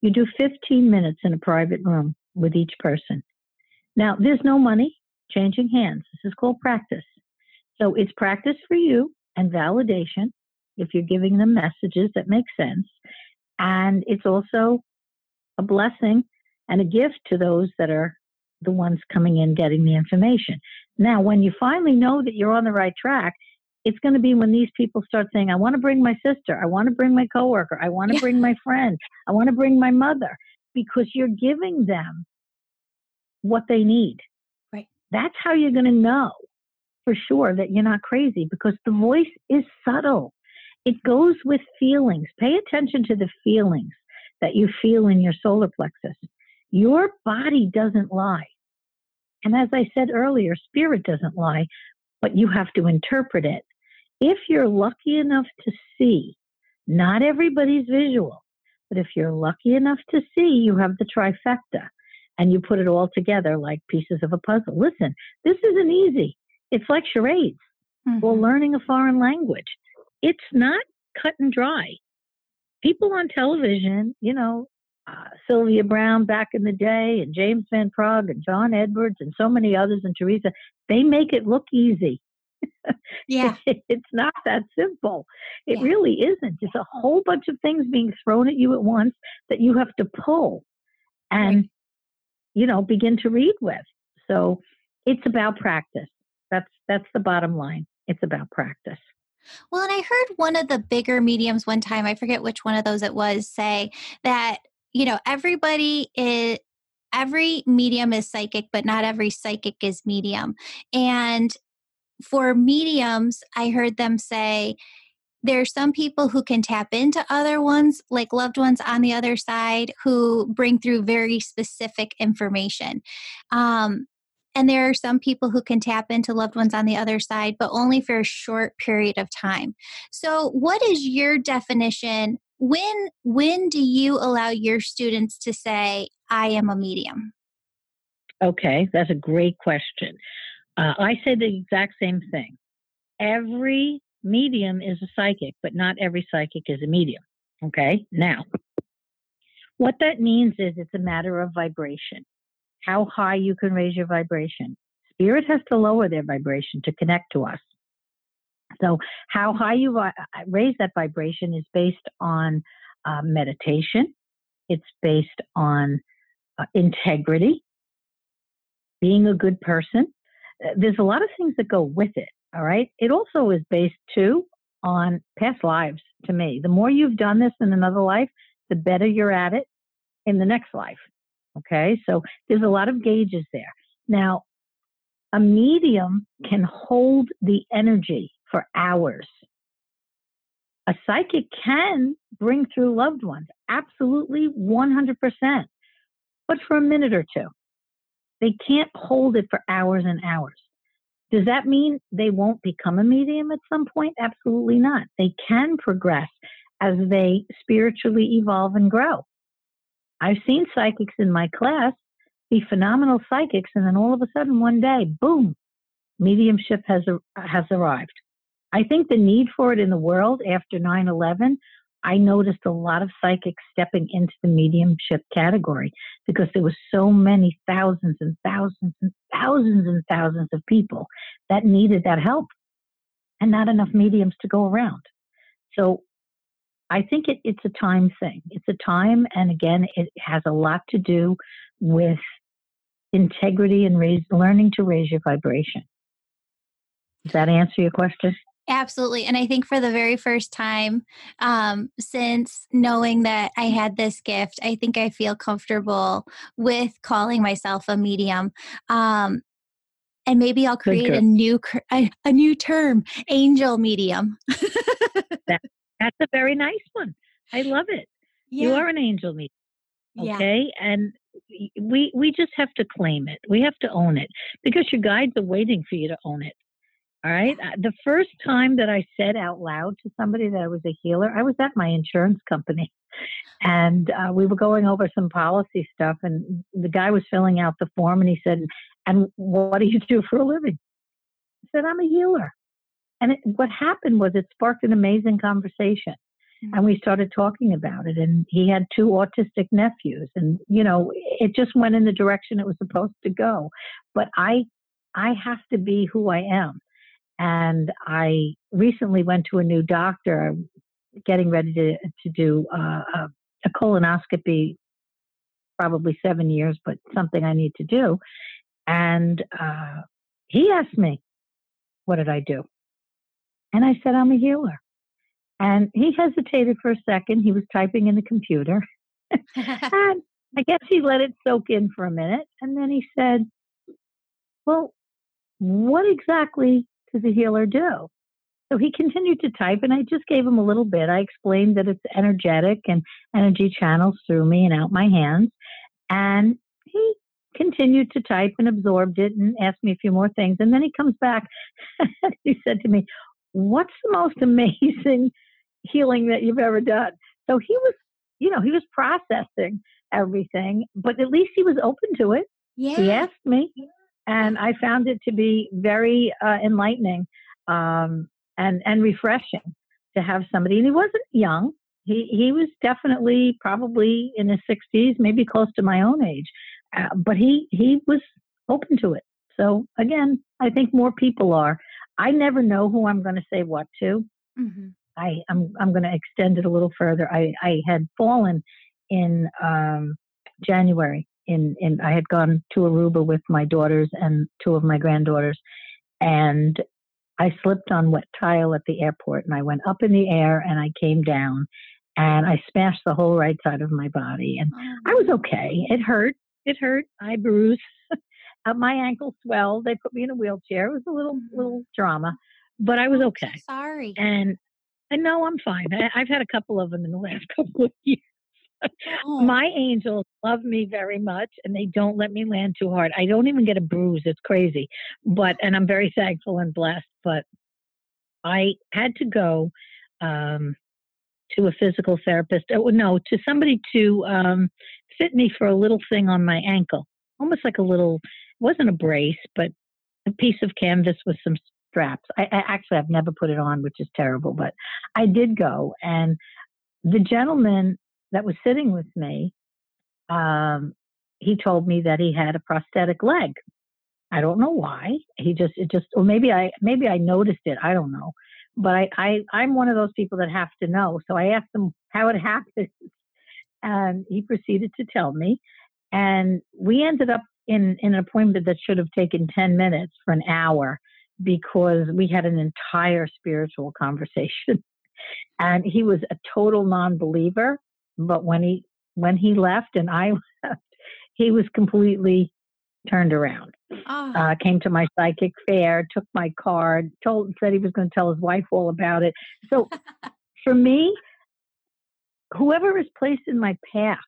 You do fifteen minutes in a private room with each person. Now, there's no money changing hands. This is called practice. So it's practice for you and validation if you're giving them messages that make sense. And it's also a blessing and a gift to those that are the ones coming in getting the information. Now, when you finally know that you're on the right track, it's going to be when these people start saying, I want to bring my sister, I want to bring my coworker, I want to yeah. bring my friend, I want to bring my mother, because you're giving them what they need. Right. That's how you're going to know for sure that you're not crazy, because the voice is subtle. It goes with feelings. Pay attention to the feelings that you feel in your solar plexus. Your body doesn't lie. And as I said earlier, spirit doesn't lie, but you have to interpret it. If you're lucky enough to see, not everybody's visual, but if you're lucky enough to see, you have the trifecta and you put it all together like pieces of a puzzle. Listen, this isn't easy. It's like charades. mm-hmm. or learning a foreign language. It's not cut and dry. People on television, you know, uh, Sylvia Brown back in the day, and James Van Praagh, and John Edwards, and so many others, and Teresa, they make it look easy. Yeah. It's not that simple. It yeah. really isn't. It's a whole bunch of things being thrown at you at once that you have to pull and, right. you know, begin to read with. So it's about practice. That's, that's the bottom line. It's about practice. Well, and I heard one of the bigger mediums one time, I forget which one of those it was, say that, you know, everybody is, every medium is psychic, but not every psychic is medium. And for mediums, I heard them say there are some people who can tap into other ones, like loved ones on the other side, who bring through very specific information. Um, and there are some people who can tap into loved ones on the other side, but only for a short period of time. So what is your definition? When, when do you allow your students to say, I am a medium? Okay, that's a great question. Uh, I say the exact same thing. Every medium is a psychic, but not every psychic is a medium. Okay? Now, what that means is it's a matter of vibration. How high you can raise your vibration. Spirit has to lower their vibration to connect to us. So how high you vi- raise that vibration is based on uh, meditation. It's based on uh, integrity, being a good person. There's a lot of things that go with it, all right? It also is based, too, on past lives, to me. The more you've done this in another life, the better you're at it in the next life, okay? So there's a lot of gauges there. Now, a medium can hold the energy for hours. A psychic can bring through loved ones, absolutely one hundred percent, but for a minute or two. They can't hold it for hours and hours. Does that mean they won't become a medium at some point? Absolutely not. They can progress as they spiritually evolve and grow. I've seen psychics in my class be phenomenal psychics, and then all of a sudden one day, boom, mediumship has, has arrived. I think the need for it in the world after nine eleven, I noticed a lot of psychics stepping into the mediumship category because there were so many thousands and thousands and thousands and thousands of people that needed that help and not enough mediums to go around. So I think it, it's a time thing. It's a time, and again, it has a lot to do with integrity and raise, learning to raise your vibration. Does that answer your question? Absolutely. And I think for the very first time um, since knowing that I had this gift, I think I feel comfortable with calling myself a medium. Um, and maybe I'll create a new a, a new term, angel medium. that, that's a very nice one. I love it. Yeah. You are an angel medium. Okay? Yeah. And we we just have to claim it. We have to own it because your guides are waiting for you to own it. All right. The first time that I said out loud to somebody that I was a healer, I was at my insurance company, and uh, we were going over some policy stuff, and the guy was filling out the form, and he said, "And what do you do for a living?" I said, "I'm a healer." And it, what happened was it sparked an amazing conversation, mm-hmm. and we started talking about it. And he had two autistic nephews, and you know, it just went in the direction it was supposed to go. But I, I have to be who I am. And I recently went to a new doctor, getting ready to, to do uh, a colonoscopy, probably seven years, but something I need to do. And uh, he asked me, what did I do? And I said, I'm a healer. And he hesitated for a second. He was typing in the computer. And I guess he let it soak in for a minute. And then he said, well, what exactly does a healer do? So he continued to type, and I just gave him a little bit. I explained that it's energetic and energy channels through me and out my hands. And he continued to type and absorbed it and asked me a few more things. And then he comes back and he said to me, what's the most amazing healing that you've ever done? So he was, you know, he was processing everything, but at least he was open to it. Yeah. He asked me. And I found it to be very uh, enlightening um, and, and refreshing to have somebody. And he wasn't young. He, he was definitely probably in his sixties, maybe close to my own age, uh, but he, he was open to it. So again, I think more people are. I never know who I'm going to say what to. Mm-hmm. I, I'm, I'm going to extend it a little further. I, I had fallen in um, January. In, in I had gone to Aruba with my daughters and two of my granddaughters, and I slipped on wet tile at the airport, and I went up in the air and I came down and I smashed the whole right side of my body, and I was okay. It hurt. It hurt. I bruised. My ankle swelled. They put me in a wheelchair. It was a little little drama, but I was okay. I'm so sorry. And and no, I'm fine. I, I've had a couple of them in the last couple of years. Oh. My angels love me very much, and they don't let me land too hard. I don't even get a bruise. It's crazy. But, and I'm very thankful and blessed, but I had to go um, to a physical therapist. Oh, no, to somebody to um, fit me for a little thing on my ankle, almost like a little, it wasn't a brace, but a piece of canvas with some straps. I, I actually, I've never put it on, which is terrible, but I did go. And the gentleman that was sitting with me, um, he told me that he had a prosthetic leg. I don't know why. He just, it just, or maybe I, maybe I noticed it. I don't know. But I, I, I'm one of those people that have to know. So I asked him how it happened, and he proceeded to tell me. And we ended up in, in an appointment that should have taken ten minutes for an hour, because we had an entire spiritual conversation. And he was a total non-believer. But when he when he left and I left, he was completely turned around. Oh. Uh, came to my psychic fair, took my card, told said he was going to tell his wife all about it. So for me, whoever is placed in my path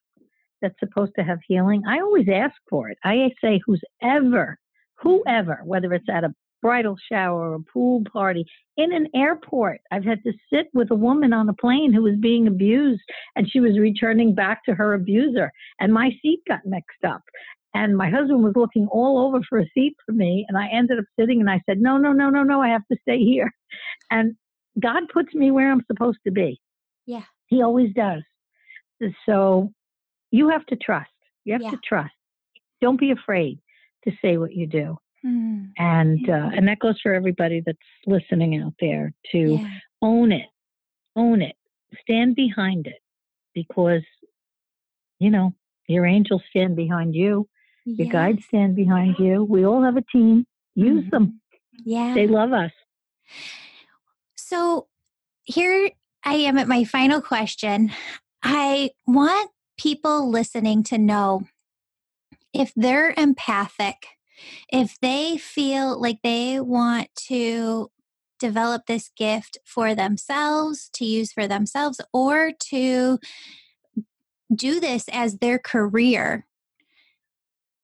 that's supposed to have healing, I always ask for it. I say, who's ever, whoever, whether it's at a bridal shower or a pool party, in an airport. I've had to sit with a woman on a plane who was being abused, and she was returning back to her abuser, and my seat got mixed up, and my husband was looking all over for a seat for me, and I ended up sitting, and I said, no, no, no, no, no, I have to stay here. And God puts me where I'm supposed to be. Yeah. He always does. So you have to trust. You have yeah. to trust. Don't be afraid to say what you do. Mm. And uh, and that goes for everybody that's listening out there to yeah. own it, own it, stand behind it, because, you know, your angels stand behind you, your yes. guides stand behind you. We all have a team. Use mm. them. Yeah, they love us. So here I am at my final question. I want people listening to know, if they're empathic, if they feel like they want to develop this gift for themselves, to use for themselves, or to do this as their career,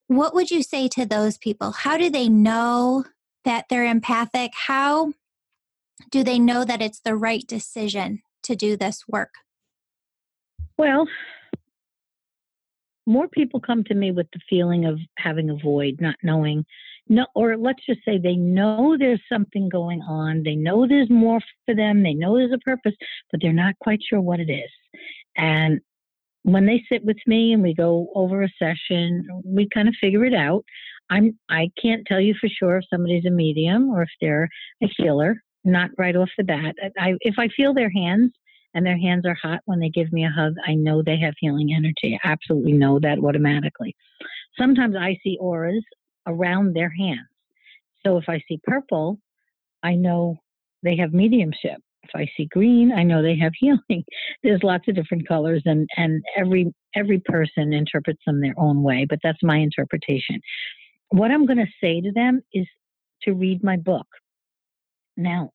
what would you say to those people? How do they know that they're empathic? How do they know that it's the right decision to do this work? Well, more people come to me with the feeling of having a void, not knowing, no, or let's just say they know there's something going on. They know there's more for them. They know there's a purpose, but they're not quite sure what it is. And when they sit with me and we go over a session, we kind of figure it out. I'm, I can't tell you for sure if somebody's a medium or if they're a healer, not right off the bat. I, if I feel their hands, and their hands are hot when they give me a hug, I know they have healing energy. I absolutely know that automatically. Sometimes I see auras around their hands. So if I see purple, I know they have mediumship. If I see green, I know they have healing. There's lots of different colors, and, and every every person interprets them their own way, but that's my interpretation. What I'm going to say to them is to read my book. Now,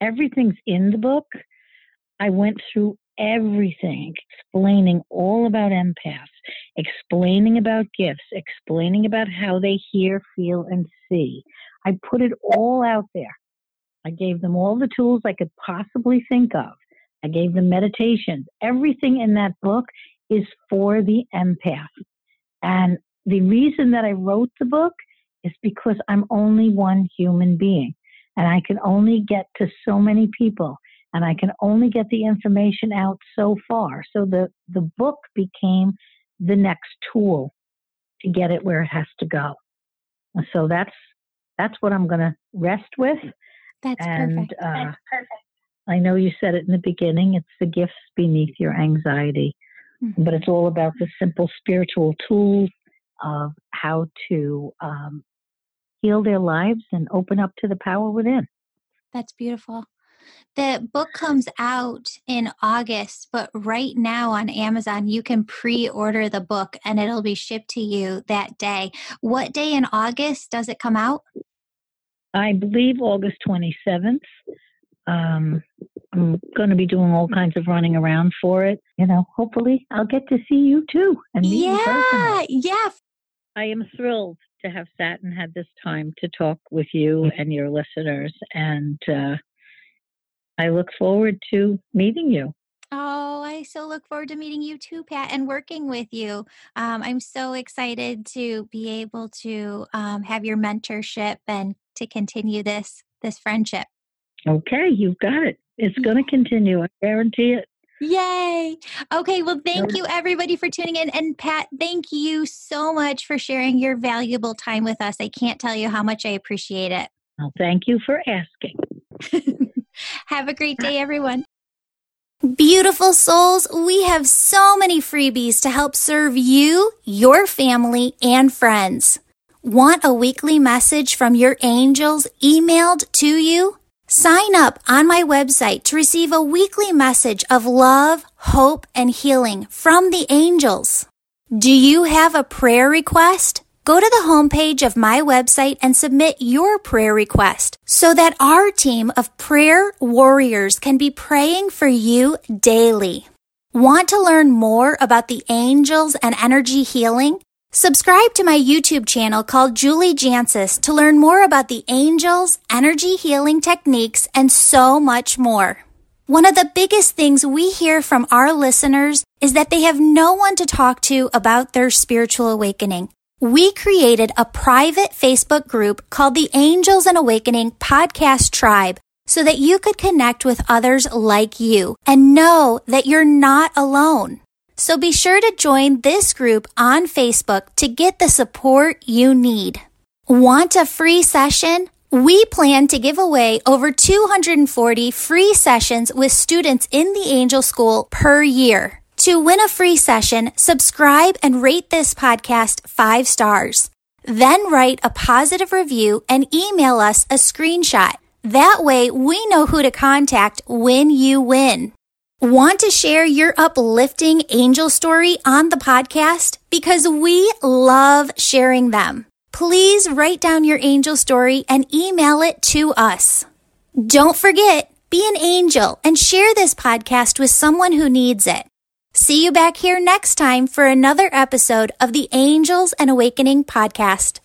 everything's in the book. I went through everything, explaining all about empaths, explaining about gifts, explaining about how they hear, feel, and see. I put it all out there. I gave them all the tools I could possibly think of. I gave them meditations. Everything in that book is for the empath. And the reason that I wrote the book is because I'm only one human being. and I can only get to so many people, and I can only get the information out so far. So the, the book became the next tool to get it where it has to go. And so that's that's what I'm going to rest with. That's and, perfect. Uh, that's perfect. I know you said it in the beginning, it's the gifts beneath your anxiety, mm-hmm. but it's all about the simple spiritual tools of how to um, heal their lives and open up to the power within. That's beautiful. The book comes out in August, but right now on Amazon, you can pre-order the book and it'll be shipped to you that day. What day in August does it come out? I believe August twenty-seventh. Um, I'm going to be doing all kinds of running around for it. You know, hopefully I'll get to see you too. And meet yeah, in person. yeah. I am thrilled to have sat and had this time to talk with you and your listeners. And, uh, I look forward to meeting you. Oh, I so look forward to meeting you too, Pat, and working with you. Um, I'm so excited to be able to um, have your mentorship and to continue this this friendship. Okay, you've got it. It's going to continue. I guarantee it. Yay. Okay, well, thank you everybody for tuning in. And Pat, thank you so much for sharing your valuable time with us. I can't tell you how much I appreciate it. Well, thank you for asking. Have a great day, everyone. Beautiful souls, we have so many freebies to help serve you, your family, and friends. Want a weekly message from your angels emailed to you? Sign up on my website to receive a weekly message of love, hope, and healing from the angels. Do you have a prayer request? Go to the homepage of my website and submit your prayer request so that our team of prayer warriors can be praying for you daily. Want to learn more about the angels and energy healing? Subscribe to my YouTube channel called Julie Jancis to learn more about the angels, energy healing techniques, and so much more. One of the biggest things we hear from our listeners is that they have no one to talk to about their spiritual awakening. We created a private Facebook group called the Angels and Awakening Podcast Tribe so that you could connect with others like you and know that you're not alone. So be sure to join this group on Facebook to get the support you need. Want a free session? We plan to give away over two hundred forty free sessions with students in the Angel School per year. To win a free session, subscribe and rate this podcast five stars. Then write a positive review and email us a screenshot. That way we know who to contact when you win. Want to share your uplifting angel story on the podcast? Because we love sharing them. Please write down your angel story and email it to us. Don't forget, be an angel and share this podcast with someone who needs it. See you back here next time for another episode of the Angels and Awakening Podcast.